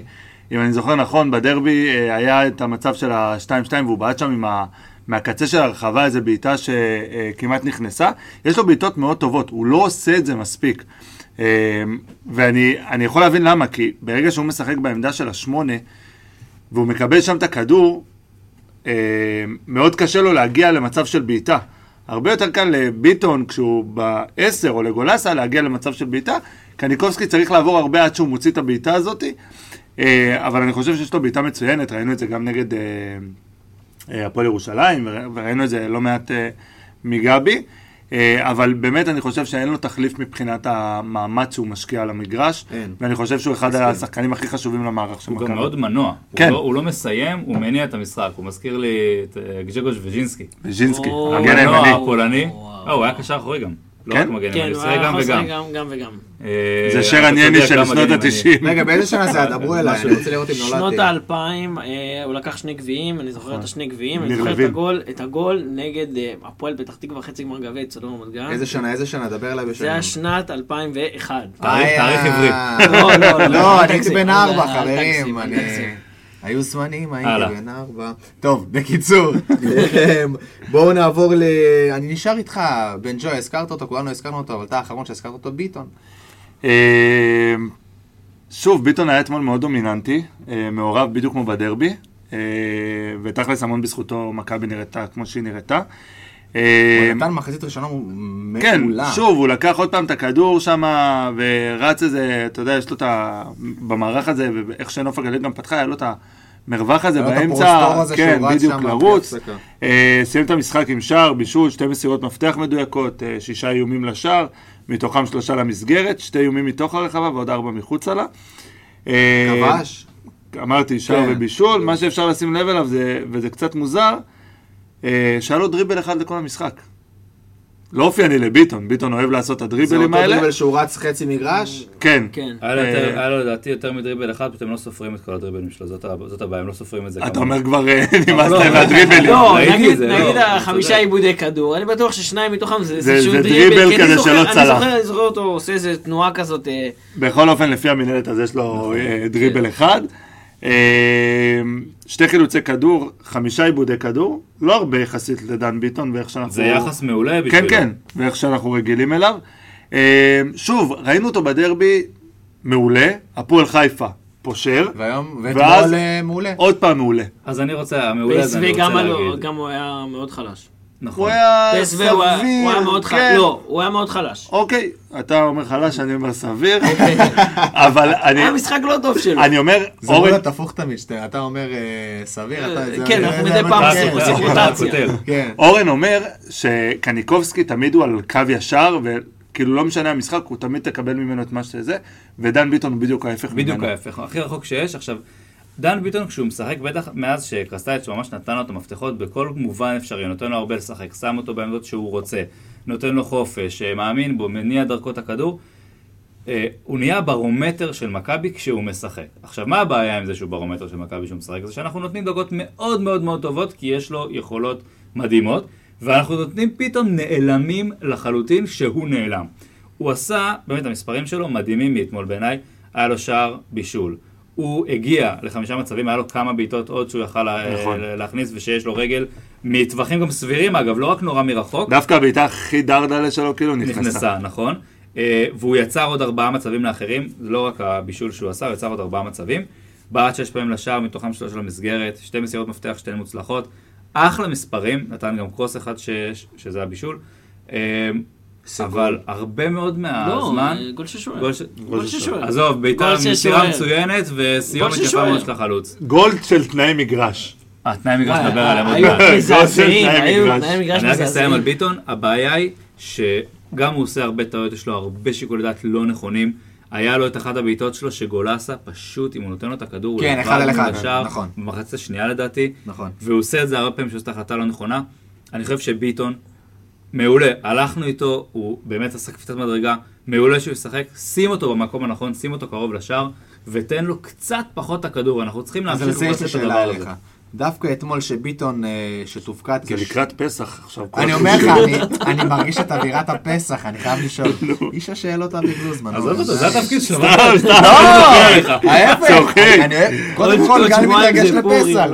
אם אני זוכר נכון, בדרבי היה את המצב של ה-שתיים שתיים, והוא בעט שם עם ה... מהקצה של הרחבה, איזו בעיטה שכמעט נכנסה, יש לו בעיטות מאוד טובות, הוא לא עושה את זה מספיק. ואני אני יכול להבין למה, כי ברגע שהוא משחק בעמדה של השמונה, והוא מקבל שם את הכדור, מאוד קשה לו להגיע למצב של בעיטה. הרבה יותר כאן לביטון, כשהוא בעשר או לגולסה, להגיע למצב של בעיטה. קניקובסקי צריך לעבור הרבה עד שהוא מוציא את הבעיטה הזאת, אבל אני חושב שיש לו בעיטה מצוינת, ראינו את זה גם נגד הפועל ירושלים, וראינו את זה לא מעט מגבי, אבל באמת אני חושב שאין לו תחליף מבחינת המאמץ שהוא משקיע על המגרש, ואני חושב שהוא אחד השחקנים הכי חשובים למערך של מכבי. הוא גם מאוד מנוע, הוא לא מסיים, הוא מניע את המשחק, הוא מזכיר לי את ג'גוש וז'ינסקי. וז'ינסקי, מגן הימני. הוא פולני, הוא היה קשר אחורי גם. לא רק מגן הימני, הוא היה חוסרי גם וגם וגם. זה שרן יני של שנות ה-תשעים. רגע, באיזה שנה זה דברו אליי, אני רוצה לראות אם נולדתי. שנות ה-אלפיים, הוא לקח שני גביעים, אני זוכר את השני גביעים, אני זוכר את הגול נגד הפועל פתח תקווה חצי גמר גביע, צדום רמת גן. איזה שנה, איזה שנה, דבר אליי בשנה. זה היה שנת אלפיים ואחת. תאריך עברי. לא, לא, לא, אני הייתי בן ארבע, חברים. היו זמנים, הייתי בן ארבע. טוב, בקיצור, בואו נעבור ל... אני נשאר איתך, בן ג'וי, הזכרת אותו, כולנו הזכרנו אותו, אבל אתה האחרון שהזכרת אותו, ביטון. שוב, ביטון היה אתמול מאוד דומיננטי, מעורב בדיוק כמו בדרבי, ותכלס המון בזכותו מכבי נראתה כמו שהיא נראתה. הוא נתן מחצית ראשונה מעולה. כן, שוב, הוא לקח עוד פעם את הכדור שם ורץ איזה, אתה יודע, יש לו את ה... במערך הזה, ואיך שנוף הגליל גם פתחה, היה לו את המרווח הזה באמצע, כן, בדיוק לרוץ. סיים את המשחק עם שער, בישול, שתי מסירות מפתח מדויקות, שישה איומים לשער, מתוכם שלושה למסגרת, שתי איומים מתוך הרחבה ועוד ארבע מחוץ עלה. כבש. אמרתי, שער ובישול, מה שאפשר לשים לב אליו, וזה קצת מוזר, שאלו דריבל אחד לכל המשחק. לא אופייני לביטון, ביטון אוהב לעשות את הדריבלים האלה. זה אותו דריבל שהוא רץ חצי מגרש? כן. היה לו לדעתי יותר מדריבל אחד, פתאום לא סופרים את כל הדריבלים שלו, זאת הבעיה, הם לא סופרים את זה. אתה אומר כבר נמאס להם הדריבלים. לא, נגיד החמישה עיבודי כדור, אני בטוח ששניים מתוכם זה איזשהו דריבל. זה דריבל כזה שלא צלח. אני זוכר אותו עושה איזו תנועה כזאת. בכל אופן, לפי המנהלת, אז יש לו דריבל אחד. שתי חילוצי כדור, חמישה עיבודי כדור, לא הרבה יחסית לדן ביטון ואיך שאנחנו... זה יחס מעולה בשביל. כן, כן, ואיך שאנחנו רגילים אליו. שוב, ראינו אותו בדרבי מעולה, הפועל חיפה פושר, ואז עוד פעם מעולה. אז אני רוצה, המעולה הזה אני רוצה להגיד. גם הוא היה מאוד חלש. נכון. הוא היה סביר, הוא היה מאוד חלש. לא, הוא היה מאוד חלש. אוקיי, אתה אומר חלש, אני אומר סביר. אבל אני... היה משחק לא טוב שלו. אני אומר... זה לא תפוך תמיד, אתה אומר סביר, אתה... כן, אנחנו מדי פעם עושים רוטציה. אורן אומר שקניקובסקי תמיד הוא על קו ישר, וכאילו לא משנה המשחק, הוא תמיד תקבל ממנו את מה שזה, ודן ביטון בדיוק ההפך ממנו. בדיוק ההפך, הכי רחוק שיש. עכשיו... דן ביטון כשהוא משחק, בטח מאז שקרסטייץ' ממש נתן לו את המפתחות בכל מובן אפשרי, נותן לו הרבה לשחק, שם אותו בעמדות שהוא רוצה, נותן לו חופש, מאמין בו, מניע דרכות הכדור, הוא נהיה ברומטר של מכבי כשהוא משחק. עכשיו, מה הבעיה עם זה שהוא ברומטר של מכבי כשהוא משחק? זה שאנחנו נותנים דקות מאוד מאוד מאוד טובות, כי יש לו יכולות מדהימות, ואנחנו נותנים פתאום נעלמים לחלוטין שהוא נעלם. הוא עשה, באמת המספרים שלו מדהימים מאתמול בעיניי, היה לו שער בישול. הוא הגיע לחמישה מצבים, היה לו כמה בעיטות עוד שהוא יכל להכניס ושיש לו רגל מטווחים גם סבירים, אגב, לא רק נורא מרחוק. דווקא הבעיטה הכי דרדלה שלו כאילו נכנסה. נכנסה, נכון. והוא יצר עוד ארבעה מצבים לאחרים, לא רק הבישול שהוא עשה, הוא יצר עוד ארבעה מצבים. בעט שש פעמים לשער, מתוכם שלוש למסגרת, שתי מסירות מפתח, שתי מוצלחות. אחלה מספרים, נתן גם קרוס אחד שזה הבישול. אבל הרבה מאוד מהזמן... לא, גול ששוער. גול ששוער. עזוב, ביתה מסירה מצוינת וסיומת יפה מאוד של החלוץ. גול של תנאי מגרש. התנאי מגרש נדבר עליהם עוד מעט. גול של תנאי מגרש. אני רק אסיים על ביטון, הבעיה היא שגם הוא עושה הרבה טעויות, יש לו הרבה שיקול דעת לא נכונים. היה לו את אחת הבעיטות שלו שגולסה פשוט, אם הוא נותן לו את הכדור, כן, הוא לבד מגשר, נכון. במחצת השנייה לדעתי, נכון. והוא עושה את זה הרבה פעמים שעושה את החלטה לא נכונה. אני חושב שביטון מעולה, הלכנו איתו, הוא באמת עשה קפיצת מדרגה, מעולה שהוא ישחק, שים אותו במקום הנכון, שים אותו קרוב לשער, ותן לו קצת פחות הכדור, אנחנו צריכים להמשיך לעשות את הדבר הזה. דווקא אתמול שביטון שתופקד... זה לקראת פסח עכשיו. אני אומר לך, אני מרגיש את אווירת הפסח, אני חייב לשאול. איש השאלות אבי גלוזמן. אז זה התפקיד שלו. סתם, סתם. לא! ההפך. קודם כל, גל מתרגש לפסח.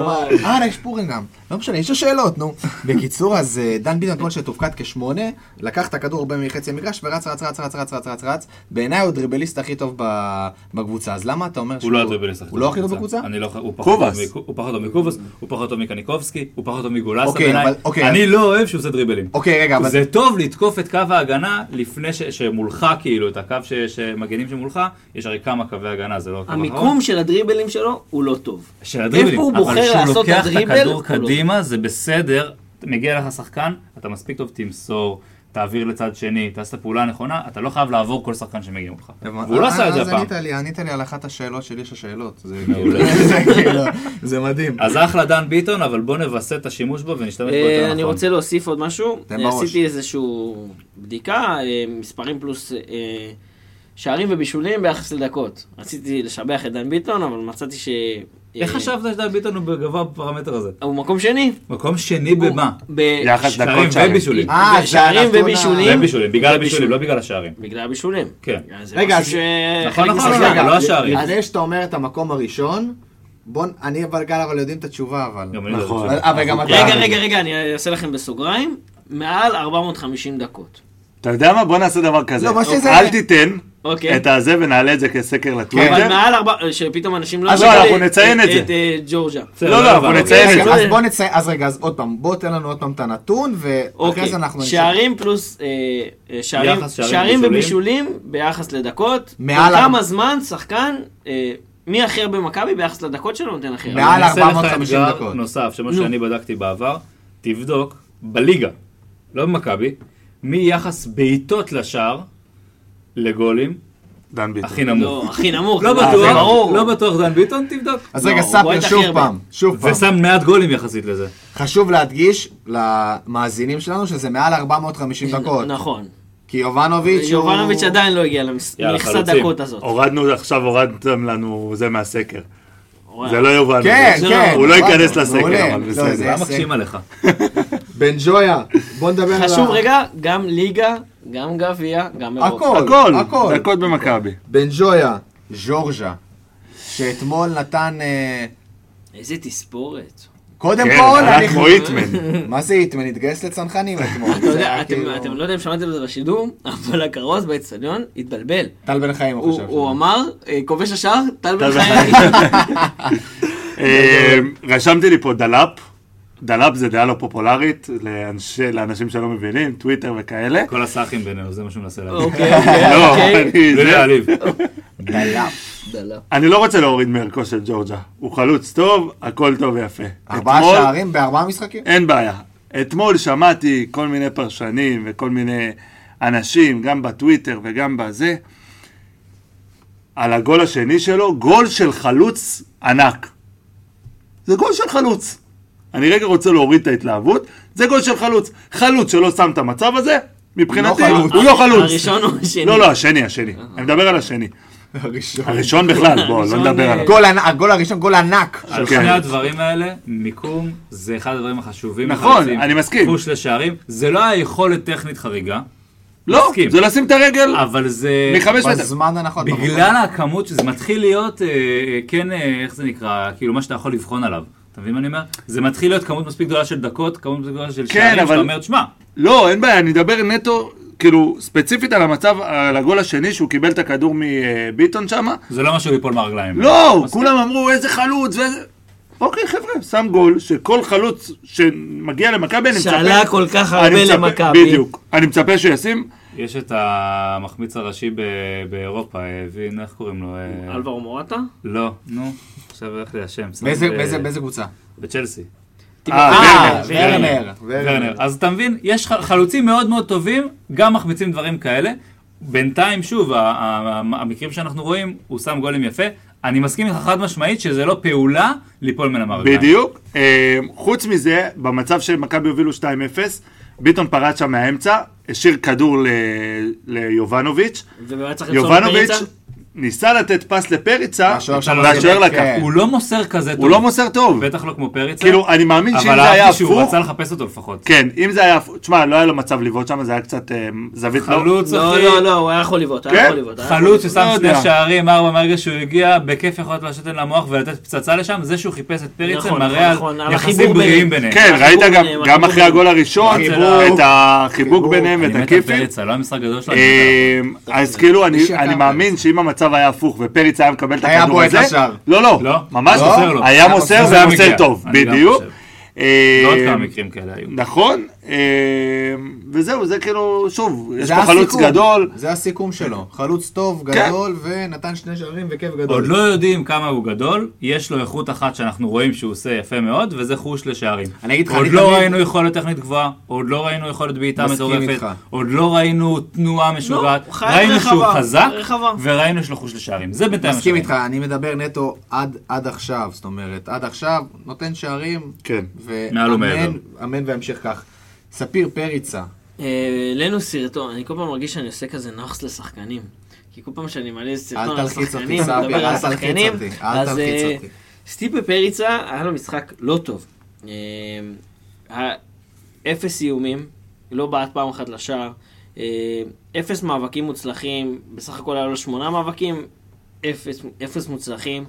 אה, יש פורים גם. לא משנה, איש השאלות, נו. בקיצור, אז דן ביטון אתמול שתופקד כשמונה, לקח את הכדור במחצי המגרש ורץ, רץ, רץ, רץ, רץ, רץ, רץ. בעיניי הוא דריבליסט הכי טוב בקבוצה. אז למה אתה אומר שהוא... הוא לא הדריבליסט הכי הוא פחות טוב מקניקובסקי, הוא פחות טוב מגולסה בעיניי. אני לא אוהב שהוא עושה דריבלים. זה טוב לתקוף את קו ההגנה לפני שמולך, כאילו, את הקו שמגנים שמולך, יש הרי כמה קווי הגנה, זה לא הקו. המיקום של הדריבלים שלו הוא לא טוב. של הדריבלים, אבל כשהוא לוקח את הכדור קדימה, זה בסדר, מגיע לך השחקן, אתה מספיק טוב תמסור, תעביר לצד שני, תעשה פעולה נכונה, אתה לא חייב לעבור כל שחקן שמגיע אותך. והוא לא עשה את זה הפעם. אז ענית לי על אחת השאלות שלי ששאלות. זה מדהים. אז אחלה דן ביטון, אבל בוא נבסס את השימוש בו ונשתמש בו יותר נכון. אני רוצה להוסיף עוד משהו. עשיתי איזושהי בדיקה, מספרים פלוס שערים ובישולים ביחס לדקות. רציתי לשבח את דן ביטון, אבל מצאתי ש... איך חשבת שדן ביטון הוא בגבוה בפרמטר הזה? הוא מקום שני. מקום שני במה? בשערים ובישולים. שערים ובישולים. בגלל הבישולים, לא בגלל השערים. בגלל הבישולים. כן. רגע, נכון, נכון, רגע, לא השערים. אז יש, אתה אומר, את המקום הראשון, בוא, אני וגל אבל יודעים את התשובה, אבל... נכון. רגע, רגע, רגע, אני אעשה לכם בסוגריים, מעל ארבע מאות וחמישים דקות. אתה יודע מה? בוא נעשה דבר כזה. אל תיתן. את הזה ונעלה את זה כסקר לטוויטר. אבל מעל ארבע, שפתאום אנשים לא... אז לא, אנחנו נציין את זה. את ג'ורג'ה. לא, לא, אנחנו נציין את זה. אז בוא נציין, אז רגע, אז עוד פעם, בוא תן לנו עוד פעם את הנתון, ואחרי זה אנחנו נציין. שערים פלוס, שערים ובישולים ביחס לדקות. מעל... כמה זמן שחקן, מי אחר במכבי ביחס לדקות שלו נותן אחר. מעל ארבע מאות וחמישים דקות. נוסף, שמה שאני בדקתי בעבר, תבדוק בליגה, לא במכבי, מי יחס בעיטות לשער לגולים, דן ביטון. הכי נמוך. לא, הכי נמוך. לא בטוח, לא בטוח דן ביטון, תבדוק. אז רגע, ספר שוב פעם, שוב פעם. ושם מעט גולים יחסית לזה. חשוב להדגיש למאזינים שלנו שזה מעל ארבע מאות וחמישים דקות. נכון. כי יובנוביץ' יובנוביץ' עדיין לא הגיע למכסת דקות הזאת. הורדנו, עכשיו הורדתם לנו זה מהסקר. זה לא יובנוביץ'. כן, כן. הוא לא ייכנס לסקר, אבל בסדר. זה מקשים עליך. בן ג'ויה, בוא נדבר על... חשוב רגע, גם ליגה, גם גביה, גם אירופה. הכל, הכל, הכל. דקות במכבי. בן ג'ויה, ג'ורג'ה, שאתמול נתן... איזה תספורת. קודם כל, אני... כמו איטמן. מה זה איטמן? התגייס לצנחנים אתמול. אתה יודע, אתם לא יודעים, שמעתם את זה בשידור, אבל הקרוס באצטדיון התבלבל. טל בן חיים, הוא חושב. הוא אמר, כובש השער, טל בן חיים. רשמתי לי פה דלאפ. דלאפ זה דעה לא פופולרית לאנשים שלא מבינים, טוויטר וכאלה. כל הסאחים בינינו, זה מה שהוא מנסה להגיד. אוקיי, אוקיי. לא, אני... זה עליב. דלאפ, דלאפ. אני לא רוצה להוריד מערכו של ג'ורג'ה. הוא חלוץ טוב, הכל טוב ויפה. ארבעה שערים בארבעה משחקים? אין בעיה. אתמול שמעתי כל מיני פרשנים וכל מיני אנשים, גם בטוויטר וגם בזה, על הגול השני שלו, גול של חלוץ ענק. זה גול של חלוץ. אני רגע רוצה להוריד את ההתלהבות, זה גול של חלוץ. חלוץ שלא שם את המצב הזה, מבחינתי, הוא לא חלוץ. הראשון או השני? לא, לא, השני, השני. אני מדבר על השני. הראשון. הראשון בכלל, בואו, לא נדבר עליו. הגול הראשון, גול ענק. של שני הדברים האלה, מיקום, זה אחד הדברים החשובים. נכון, אני מסכים. חוש לשערים, זה לא היכולת טכנית חריגה. לא, זה לשים את הרגל. אבל זה... מחמש מטר. בזמן הנכון. בגלל הכמות שזה מתחיל להיות, כן, איך זה נקרא, כאילו מה שאתה יכול לבחון עליו. אתה מבין מה אני אומר? זה מתחיל להיות כמות מספיק גדולה של דקות, כמות מספיק גדולה של שערים, שאתה אומרת, שמע. לא, אין בעיה, אני אדבר נטו, כאילו, ספציפית על המצב, על הגול השני, שהוא קיבל את הכדור מביטון שם. זה לא משהו ליפול מהרגליים. לא, כולם אמרו, איזה חלוץ, ואיזה... אוקיי, חבר'ה, שם גול, שכל חלוץ שמגיע למכבי, אני מצפה... שעלה כל כך הרבה למכבי. בדיוק. אני מצפה שישים... יש את המחמיץ הראשי באירופה, הבין, איך קוראים לו? אלברו מורטה? לא, נו, עכשיו הולך לי השם. באיזה קבוצה? בצ'לסי. אה, ורנר. ורנר. אז אתה מבין, יש חלוצים מאוד מאוד טובים, גם מחמיצים דברים כאלה, בינתיים, שוב, המקרים שאנחנו רואים, הוא שם גולם יפה. אני מסכים לך חד משמעית שזה לא פעולה ליפול מן המארגן. בדיוק. חוץ מזה, במצב שמכבי הובילו שתיים אפס, ביטון פרץ שם מהאמצע, השאיר כדור ליובנוביץ'. יובנוביץ' ניסה לתת פס לפריצה, והשוער לקח. הוא לא מוסר כזה טוב. הוא לא מוסר טוב. בטח לא כמו פריצה. כאילו, אני מאמין שאם זה היה הפוך... אבל אהבתי שהוא רצה לחפש אותו לפחות. כן, אם זה היה הפוך... תשמע, לא היה לו מצב לבעוט שם, זה היה קצת זווית לא... חלוץ... לא, לא, לא, הוא היה יכול לבעוט. חלוץ ששם שני שערים, ארבע מהרגע שהוא הגיע, בכיף יכולת לשתן למוח ולתת פצצה לשם, זה שהוא חיפש את פריצה, מראה יחסים בריאים ביניהם. כן, ראית גם אחרי הגול הראשון את החיבוק ביניהם ואת הכיפים. אז כאילו, אני מאמין שאם המצב היה הפוך, ופריץ היה מקבל את הכדור הזה. לא, לא, ממש לא. היה מוסר והיה מוסר טוב, בדיוק. לא עוד כמה מקרים כאלה היו. נכון, וזהו, זה כאילו, שוב, יש פה חלוץ גדול. זה הסיכום שלו, חלוץ טוב, גדול, ונתן שני שערים וכיף גדול. עוד לא יודעים כמה הוא גדול, יש לו איכות אחת שאנחנו רואים שהוא עושה יפה מאוד, וזה חוש לשערים. עוד לא ראינו יכולת טכנית גבוהה, עוד לא ראינו יכולת בעיטה מטורפת, עוד לא ראינו תנועה משוגעת, ראינו שהוא חזק, וראינו שלו חוש לשערים. זה בינתיים משערים. מסכים איתך, אני מדבר נטו עד עכשיו, זאת אומרת, עד עכשיו נותן שערים, ואמן והמשיך כך. ספיר פריצה. לנו סרטון, אני כל פעם מרגיש שאני עושה כזה נחס לשחקנים. כי כל פעם שאני מעלה סרטון על השחקנים, מדבר על השחקנים, אז סטיפה פריצה היה לו משחק לא טוב. אפס איומים, לא בעט פעם אחת לשער, אפס מאבקים מוצלחים, בסך הכל היה לו שמונה מאבקים, אפס מוצלחים,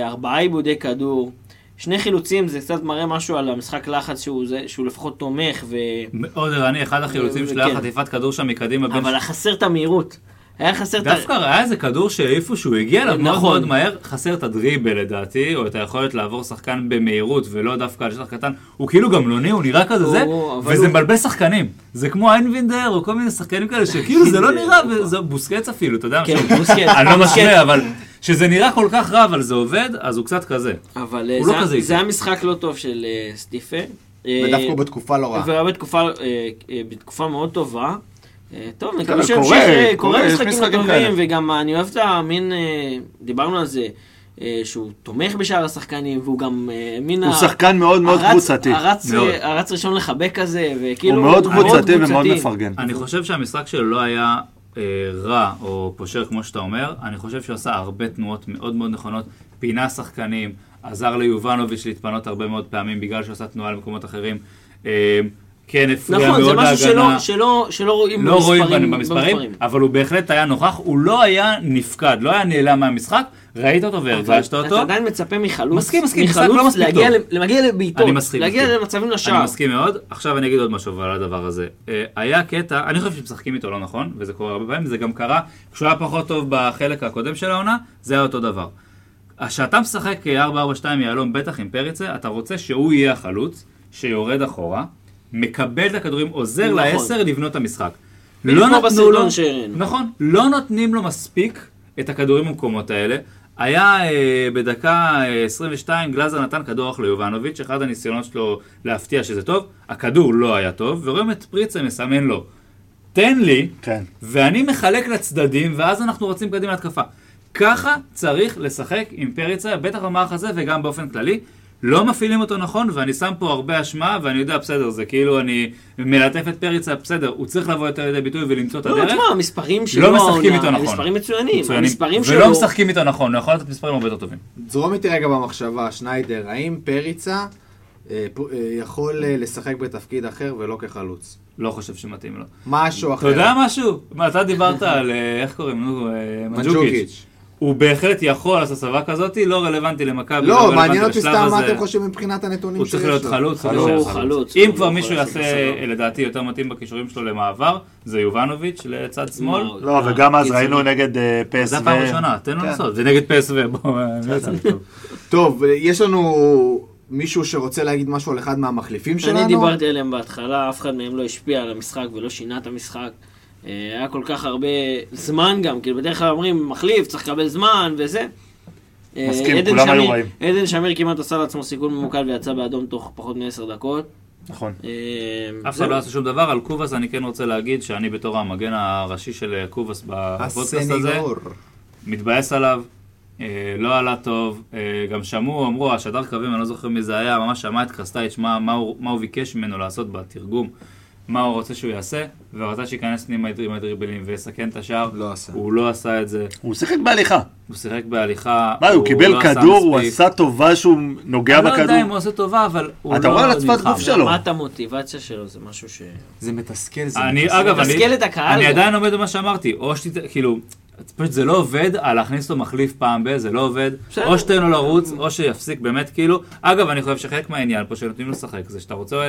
ארבעה עיבודי כדור, שני חילוצים, זה קצת מראה משהו על המשחק לחץ שהוא, זה, שהוא לפחות תומך ו... מאוד ערני, אחד החילוצים ו... שלה כן. חטיפת כדור שם מקדימה. אבל ש... חסר את המהירות. היה חסר את... דווקא ראה איזה כדור שאיפה שהוא הגיע אליו, נכון. מאוד מהר, חסר את הדריבל לדעתי, או את היכולת לעבור שחקן במהירות ולא דווקא על שטח קטן. הוא כאילו גמלוני, הוא נראה כזה או, זה, או, וזה הוא... מבלבל שחקנים. זה כמו איינבינדר או כל מיני שחקנים כאלה, שכאילו זה לא נראה, וזה בוסקץ אפילו, אתה יודע? כן, בוסקץ. אני לא משמע, אבל... שזה נראה כל כך רע, אבל זה עובד, אז הוא קצת כזה. אבל זה, לא כזה זה היה משחק לא טוב של uh, סטיפה. ודווקא הוא בתקופה לא רע. והוא היה בתקופה, uh, uh, בתקופה מאוד טובה. Uh, טוב, נקווה שהמשיך קורא משחקים הטובים, וגם אני אוהב את המין, uh, דיברנו על זה, uh, שהוא תומך בשאר השחקנים, והוא גם uh, מין... הוא ה... שחקן מאוד מאוד קבוצתי. הרץ ראשון לחבק כזה, וכאילו... הוא מאוד קבוצתי ומאוד מפרגן. אני חושב שהמשחק שלו לא היה... רע או פושר כמו שאתה אומר, אני חושב שהוא עשה הרבה תנועות מאוד מאוד נכונות, פינה שחקנים, עזר ליובנוביץ' להתפנות הרבה מאוד פעמים בגלל שהוא עשה תנועה למקומות אחרים, כן הפריע מאוד להגנה. נכון, זה משהו שלא רואים במספרים, אבל הוא בהחלט היה נוכח, הוא לא היה נפקד, לא היה נעלם מהמשחק, ראית אותו והרגשת אותו. אתה עדיין מצפה מחלוץ, מסכים, מסכים, משחק לא מספיק טוב. להגיע לביתות, להגיע למצבים לשער. אני מסכים מאוד. עכשיו אני אגיד עוד משהו על הדבר הזה. היה קטע, אני חושב שמשחקים איתו לא נכון, וזה קורה הרבה פעמים, זה גם קרה, כשהוא היה פחות טוב בחלק הקודם של העונה, זה היה אותו דבר. כשאתה משחק ארבע ארבע שתיים יעלום בטח עם פריצה, אתה רוצה שהוא יהיה החלוץ, שיורד אחורה, מקבל את הכדורים, עוזר לעשר לבנות המשחק. נכון, לא נותנים לו מספיק את הכדורים במקומות האלה. היה בדקה עשרים ושתיים, גלאזר נתן כדור אח ליובנוביץ', אחד הניסיונות שלו להפתיע שזה טוב, הכדור לא היה טוב, ורואים את פריצה מסמן לו, תן לי, ואני מחלק לצדדים, ואז אנחנו רצים קדימה להתקפה. ככה צריך לשחק עם פריצה, בטח במערך הזה וגם באופן כללי, לא מפעילים אותו נכון, ואני שם פה הרבה אשמה, ואני יודע, בסדר, זה כאילו אני מלטף את פריצה, בסדר, הוא צריך לבוא יותר לידי ביטוי ולמצוא את הדרך. לא, תשמע, המספרים שלו, לא משחקים איתו נכון. המספרים מצוינים, המספרים שלו... ולא משחקים איתו נכון, הוא יכול לתת מספרים הרבה יותר טובים. זרום איתי רגע במחשבה, שניידר, האם פריצה יכול לשחק בתפקיד אחר ולא כחלוץ? לא חושב שמתאים לו. משהו אחר. אתה יודע משהו? אתה דיברת על, איך קוראים לו? מנג'וקיץ'. הוא בהחלט יכול לעשות סבבה כזאת, לא רלוונטי למכבי. לא, מעניין אותי סתם מה אתם חושבים מבחינת הנתונים שיש לו. הוא צריך להיות חלוץ. חלוץ, חלוץ. אם כבר מישהו יעשה, לדעתי, יותר מתאים בכישורים שלו למעבר, זה יובנוביץ' לצד שמאל. לא, וגם אז ראינו נגד פסו. זה פעם ראשונה, תן לו לעשות. זה נגד פסו. טוב, יש לנו מישהו שרוצה להגיד משהו על אחד מהמחליפים שלנו? אני דיברתי אליהם בהתחלה, אף אחד מהם לא השפיע על המשחק ולא שינה את המשחק. היה כל כך הרבה זמן גם, כאילו בדרך כלל אומרים מחליף, צריך לקבל זמן וזה. מסכים, כולם היו רעים. עדן שמיר כמעט עשה לעצמו סיכון ממוקד ויצא באדום תוך פחות מ-עשר דקות. נכון. אף אחד לא עשה שום דבר. על קובס אני כן רוצה להגיד שאני בתור המגן הראשי של קובס בפודקאסט הזה, מתבאס עליו, לא עלה טוב, גם שמעו, אמרו, השדר קווים, אני לא זוכר מי זה היה, ממש שמע את קרסטייץ' מה הוא ביקש ממנו לעשות בתרגום, מה הוא רוצה שהוא יעשה, ורצה שיכנס פנימה עם הדריבלים ויסכן את השאר, הוא לא עשה את זה. הוא שיחק בהליכה. הוא שיחק בהליכה. מה, הוא קיבל כדור, הוא עשה טובה שהוא נוגע בכדור? אני לא יודע אם הוא עושה טובה, אבל הוא לא נלחם. אתה רואה על הצפת גוף שלו. מה את המוטיבציה שלו, זה משהו ש... זה מתסכל, זה מתסכל את הקהל. אני עדיין עומד במה שאמרתי, או שאתה, כאילו, פשוט זה לא עובד, להכניס לו מחליף פעם ב, זה לא עובד, או שתן לו לרוץ, או שיפסיק באמת, כאילו. אגב, אני חושב שחלק מהעניין פה שנותנים לו לשחק, זה שאתה רוצה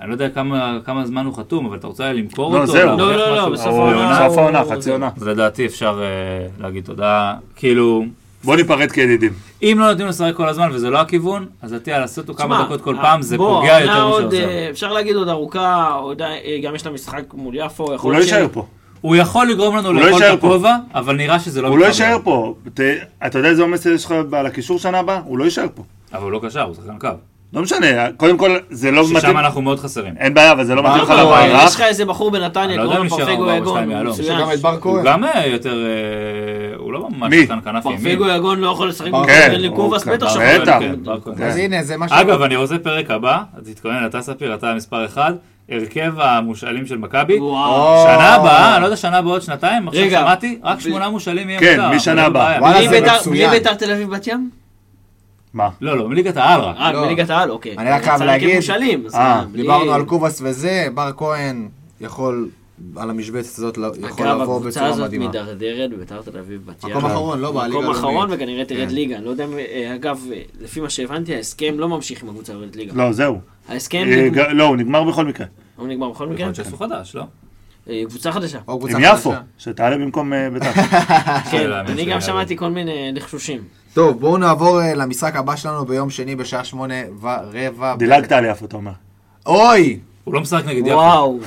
אני לא יודע כמה, כמה זמן הוא חתום, אבל אתה רוצה למכור לא, אותו? זה לא, לא, לא, לא, בסוף העונה, חצי עונה. לדעתי אפשר uh, להגיד תודה, כאילו... בוא ניפרד כידידים. אם לא נותנים לשחק כל הזמן וזה לא הכיוון, אז תהיה לעשות אותו כמה דקות כל פעם, זה פוגע יותר משהו. אפשר להגיד עוד ארוכה, גם יש לה משחק מול יפו. הוא לא יישאר פה. הוא יכול לגרום לנו לאכול את הכובע, אבל נראה שזה לא... הוא לא יישאר פה. אתה יודע איזה עומס יש לך על הקישור שנה הבאה? הוא לא יישאר פה. אבל הוא לא קשר, הוא שחקן קו. לא משנה, קודם כל זה לא מתאים. ששם אנחנו מאוד חסרים. אין בעיה, אבל זה לא מתאים לך למערך. יש לך איזה בחור בנתניה, גרון פרפגו יגון. שגם את בר כהן. הוא גם יותר, הוא לא ממש קטן כנפים. פרפגו יגון לא יכול לשחק לקובס, בטח שחור. אז הנה, זה מה ש... אגב, אני רוצה פרק הבא, אז תתכונן, אתה ספיר, אתה מספר אחד, הרכב המושאלים של מכבי. שנה הבאה, אני לא יודע שנה בעוד שנתיים, עכשיו שמעתי, רק שמונה מושאלים יהיה מותר. כן, משנה הבאה. בלי ביתר תל אביב בת ים? מה? לא, לא, מליגת העל רק. רק מליגת העל, אוקיי. אני רק אהב להגיד, דיברנו על קובס וזה, בר כהן יכול, על המשבצת הזאת, יכול לבוא בצורה מדהימה. אגב, הקבוצה הזאת מדרדרת ביתר תל אביב בת ים. מקום אחרון, לא בליגה. מקום אחרון וכנראה תרד ליגה. לא יודע, אגב, לפי מה שהבנתי, ההסכם לא ממשיך עם הקבוצה יורדת ליגה. לא, זהו. ההסכם... לא, הוא נגמר בכל מקרה. הוא נגמר בכל מקרה? הוא חדש, לא? קבוצה חדשה. עם יפו, שתעלה במקום ביתר. כן, אני גם שמעתי כל מיני לחשושים. טוב, בואו נעבור למשחק הבא שלנו ביום שני בשעה שמונה ורבע. דילגת על יפו, אתה אומר. אוי! הוא לא משחק נגד יפו. וואו.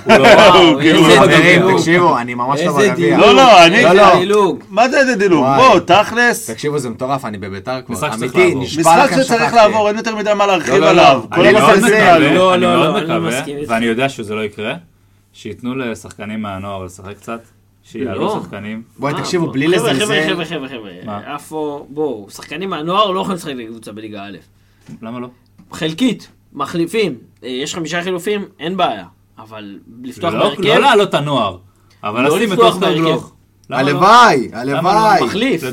תקשיבו, אני ממש לא מגביע. לא, לא, אני... איזה דילוג. מה זה איזה דילוג? בואו, תכלס. תקשיבו, זה מטורף, אני בביתר כבר. אמיתי, נשפע לכם שצריך לעבור, אין יותר מדי מה להרחיב עליו. אני מאוד מקווה, ואני יודע שזה לא יקרה. שיתנו לשחקנים מהנוער לשחק קצת, שיעלו שחקנים. בואי, תקשיבו, בלי לזלזל. חבר'ה, חבר'ה, חבר'ה, חבר'ה. איפה, בואו, שחקנים מהנוער לא יכולים לשחק בקבוצה בליגה א'. למה לא? חלקית, מחליפים, יש חמישה חילופים, אין בעיה. אבל לפתוח בהרכב... לא לעלות הנוער, אבל לשים את אוכטר גלוך. הלוואי, הלוואי. מחליף. לא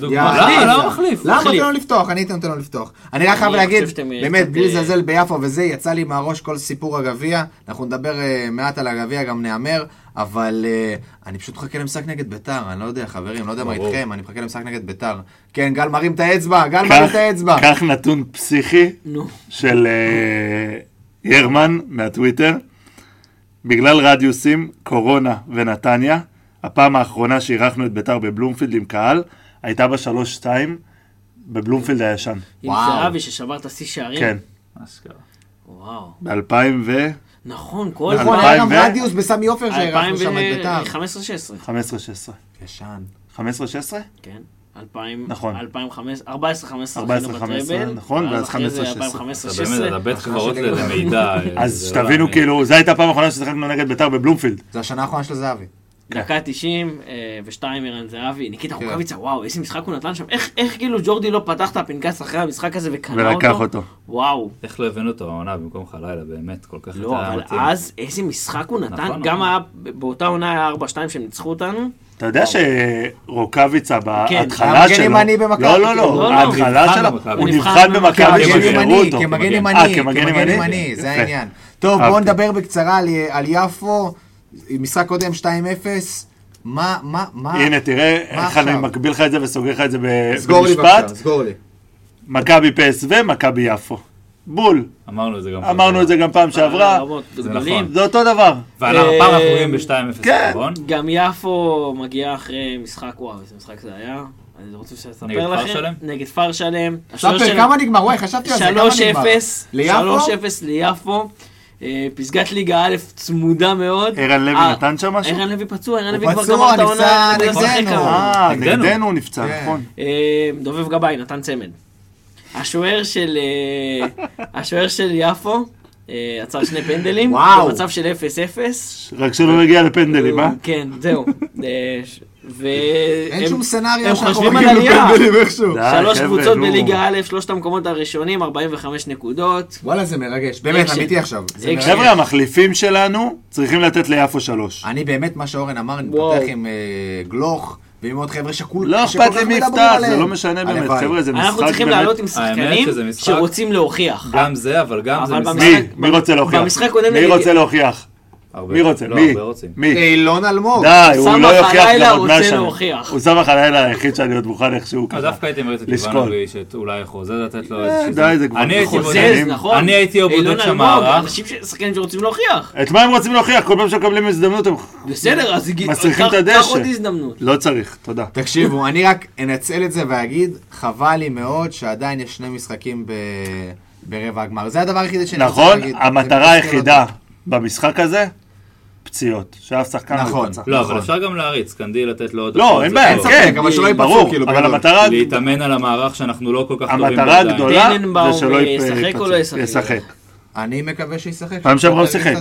מחליף. למה אתם לא לפתוח? אני הייתם נותן לו לפתוח. אני רק חייב להגיד, באמת, בלי לזלזל ביפו וזה, יצא לי מהראש כל סיפור הגביע. אנחנו נדבר מעט על הגביע, גם נאמר, אבל אני פשוט מחכה למשחק נגד ביתר. אני לא יודע, חברים, לא יודע מה איתכם, אני מחכה למשחק נגד ביתר. כן, גל מרים את האצבע, גל מרים את האצבע. כך נתון פסיכי של ירמן מהטוויטר. בגלל רדיוסים, קורונה ונתניה, הפעם האחרונה שאירחנו את ביתר בבלומפילד עם קהל, הייתה ב-שלוש שתיים בבלומפילד הישן. עם זהבי ששבר את השיא שערים? כן. וואו. ב-אלפיים ו... נכון, כל... נכון, היה גם רדיוס בסמי עופר שאירחנו שם את ביתר. חמש עשרה שש עשרה. חמש עשרה שש עשרה. ישן. חמש עשרה שש עשרה? כן. נכון. אלפיים וחמש עשרה, ארבע עשרה חמש עשרה. ארבע עשרה חמש עשרה, נכון, ואז חמש עשרה שש עשרה. באמת, על הבית חברות לזה מידע. אז שתבינו, כאילו, זו הייתה הפעם האחרונה ששיחקנו נגד ביתר בבלומפילד. זו השנה האחרונה של זהבי. דקה תשעים ושתיים אירן זהבי, ניקיטה רוקאביצה, וואו, איזה משחק הוא נתן שם, איך כאילו ג'ורדי לא פתח את הפנקס אחרי המשחק הזה וקנה אותו? ולקח אותו. וואו. איך לא הבאנו אותו העונה במקום חלילה, באמת, כל כך... לא, אבל אז איזה משחק הוא נתן, גם היה באותה עונה היה ארבע שתיים שהם ניצחו אותנו. אתה יודע שרוקאביצה בהתחלה שלו... כמגן ימני במכבי. לא, לא, לא, ההתחלה שלו, הוא נבחן במכבי שחררו אותו. כמגן ימני, כמגן ימני, זה העניין. טוב, בואו נדבר בקצרה על יפו. משחק קודם שתיים אפס, מה, מה, מה? הנה, תראה, איך אני מקביל לך את זה וסוגר לך את זה במשפט. סגור לי בבקשה, סגור לי. מכבי פסו, מכבי יפו. בול. אמרנו את זה גם פעם. אמרנו את זה גם פעם שעברה. זה נכון. זה אותו דבר. ואנחנו פעם אנחנו רואים ב-שתיים אפס. כן. גם יפו מגיעה אחרי משחק, וואו, איזה משחק זה היה. אני רוצה שתספר לכם. נגד פר שלם? ספר, כמה נגמר? וואי, חשבתי על זה, כמה נגמר? שלוש אפס ליפו. פסגת ליגה א' צמודה מאוד. ערן לוי נתן שם משהו? ערן לוי פצוע, ערן לוי כבר גמר את העונה. הוא פצוע, נפצע נגדנו. אה, נגדנו הוא נפצע, נכון. דובב גבאי, נתן צמד. השוער של יפו, עצר שני פנדלים, במצב של אפס אפס. רק שלא נגיע לפנדלים, אה? כן, זהו. אין שום סנאריה שאנחנו מגיעים לפנדלים איכשהו. שלוש קבוצות בליגה א', שלושת המקומות הראשונים, ארבעים וחמש נקודות. וואלה, זה מרגש, באמת, אמיתי עכשיו. חבר'ה, המחליפים שלנו צריכים לתת ליפו שלוש. אני באמת, מה שאורן אמר, נפתח עם גלוך. ועם עוד חבר'ה שכול... לא אכפת למי יפתח, זה לא משנה באמת, חבר'ה, זה משחק באמת... אנחנו צריכים לעלות עם שחקנים שרוצים להוכיח. גם זה, אבל גם זה משחק... מי רוצה להוכיח? מי רוצה להוכיח? מי רוצה? מי? מי? אילון אלמוג. די, הוא לא יוכיח גם עוד מאה שנה. הוא סמך הלילה היחיד שאני עוד מוכן איכשהו ככה. דווקא הייתי מראה את דיוונובי שאולי חוזז לתת לו איזה שזה. די, זה כבר חוזז, נכון? אני הייתי עובדות שמערך. אנשים שחקנים שרוצים להוכיח. את מה הם רוצים להוכיח? כל פעם שקבלים הזדמנות הם... בסדר, אז מסריכים את הדשא. לא צריך, תודה. תקשיבו, אני רק אנצל את זה ואגיד, חבל לי מאוד שעדיין יש שני משחקים ברבע הגמר. זה הדבר היחיד שאני רוצה להגיד. נכון, המטרה היחידה במשחק הזה פציעות, שאף שחקן נכון, לא, אבל אפשר גם להריץ, קנדי לתת לו עוד... לא, אין בעיה, כן, ברור, אבל המטרה... להתאמן על המערך שאנחנו לא כל כך טובים... המטרה הגדולה זה שלא ישחק. אני מקווה שישחק. פעם שם רב שיחק,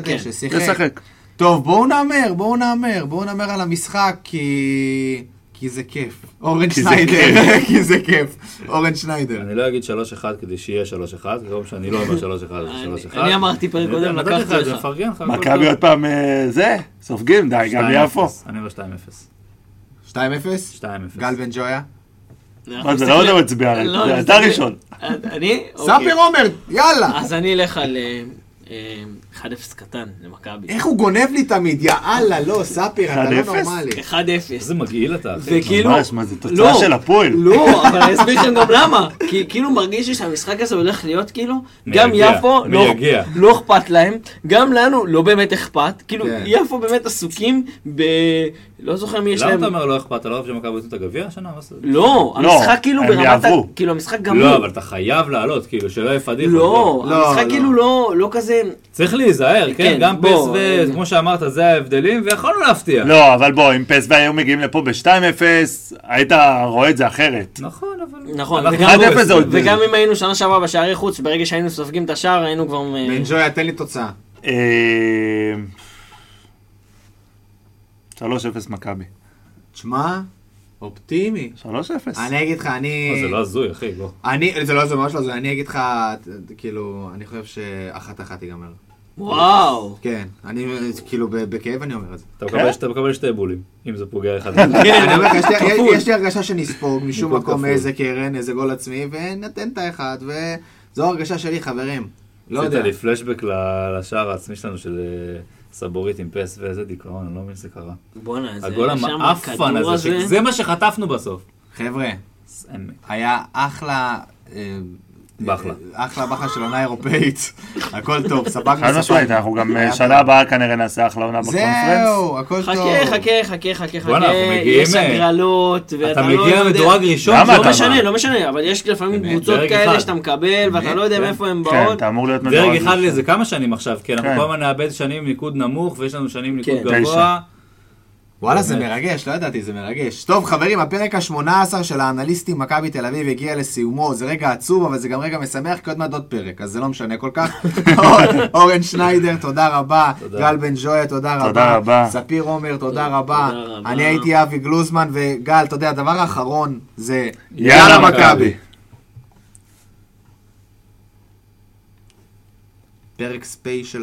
ישחק. טוב, בואו נאמר, בואו נאמר, בואו נאמר על המשחק, כי... כי זה כיף. אורן שניידר, כי זה כיף. אורן שניידר. אני לא אגיד שלוש אחת כדי שיהיה שלוש אחת, כלום שאני לא אומר שלוש אחת. אני אמרתי פרק קודם, לקחתי לך. מפרגן לך. מכבי עוד פעם זה? סופגים, די, גם יפו. אני לא שתיים אפס. שתיים אפס? שתיים אפס. גל בן ג'ויה? מה, זה לא עוד המצביע עליי. אתה ראשון. אני? ספיר עומר, יאללה. אז אני אלך על... אחד אפס קטן למכבי. איך הוא גונב לי תמיד, יאללה, לא, ספיר, אתה לא נורמלי. אחד אפס? זה מגעיל אתה. ממש, מה, זה תוצאה של הפועל. לא, אבל אני אסביר לכם גם למה. כי כאילו מרגיש לי שהמשחק הזה הולך להיות כאילו, גם יפו לא אכפת להם, גם לנו לא באמת אכפת. כאילו, יפו באמת עסוקים ב... לא זוכר מי יש להם... למה אתה אומר לא אכפת? אתה לא אוהב שמכבי יוצאו את הגביע השנה? לא, המשחק כאילו ברמת... כאילו, המשחק גמור. לא, אבל אתה חייב לעלות, כאילו, שלא יפדיח. לא, המשחק כאילו לא כזה... צריך להיזהר, כן, גם פסווה, כמו שאמרת, זה ההבדלים, ויכולנו להפתיע. לא, אבל בוא, אם פסווה היו מגיעים לפה ב-שתיים אפס, היית רואה את זה אחרת. נכון, אבל... נכון, וגם אם היינו שנה שעברה בשערי חוץ, ברגע שהיינו סופגים את השער, היינו כבר... בנג'ויה, תן לי תוצאה. שלוש אפס מכבי. תשמע, אופטימי. שלוש אפס. אני אגיד לך, אני... זה לא הזוי, אחי, בוא. זה לא הזוי, ממש לא הזוי. אני אגיד לך, כאילו, אני חושב שאחת אחת ייגמר. וואו. כן, אני, כאילו, בכאב אני אומר את זה. אתה מקבל שתי בולים, אם זה פוגע אחד. יש לי הרגשה שנספוג משום מקום איזה קרן, איזה גול עצמי, ונתן את האחד, וזו הרגשה שלי, חברים. לא יודע. זה פלשבק לשער העצמי שלנו של... סבורית עם פס ואיזה דיכאון, אני לא מבין שזה קרה. בונה, הגול המאפן הזה, הזה. זה מה שחטפנו בסוף. חבר'ה, היה אחלה... באחלה. אחלה באחלה של עונה אירופאית. הכל טוב, סבקנו סבקנו. אנחנו גם שנה הבאה כנראה נעשה אחלה עונה בקונפרנס. זהו, הכל טוב. חכה, חכה, חכה, חכה, חכה. יש הגרלות, ואתה לא יודע... אתה מגיע מדורג ראשון? לא משנה, לא משנה, אבל יש לפעמים קבוצות כאלה שאתה מקבל, ואתה לא יודע מאיפה הן באות. כן, אתה אמור להיות מדורג. דרג אחד לזה כמה שנים עכשיו, כי אנחנו כל הזמן נאבד שנים ניקוד נמוך, ויש לנו שנים ניקוד גבוה. וואלה, זה מרגש, לא ידעתי, זה מרגש. טוב, חברים, הפרק ה-שמונה עשר של האנליסטים מכבי תל אביב הגיע לסיומו. זה רגע עצוב, אבל זה גם רגע משמח, כי עוד מעט עוד פרק, אז זה לא משנה כל כך. אורן שניידר, תודה רבה. גל בן ג'ויה, תודה רבה. ספיר עומר, תודה רבה. אני הייתי אבי גלוזמן, וגל, אתה יודע, הדבר האחרון זה... יאללה מכבי. פרק ספיישל.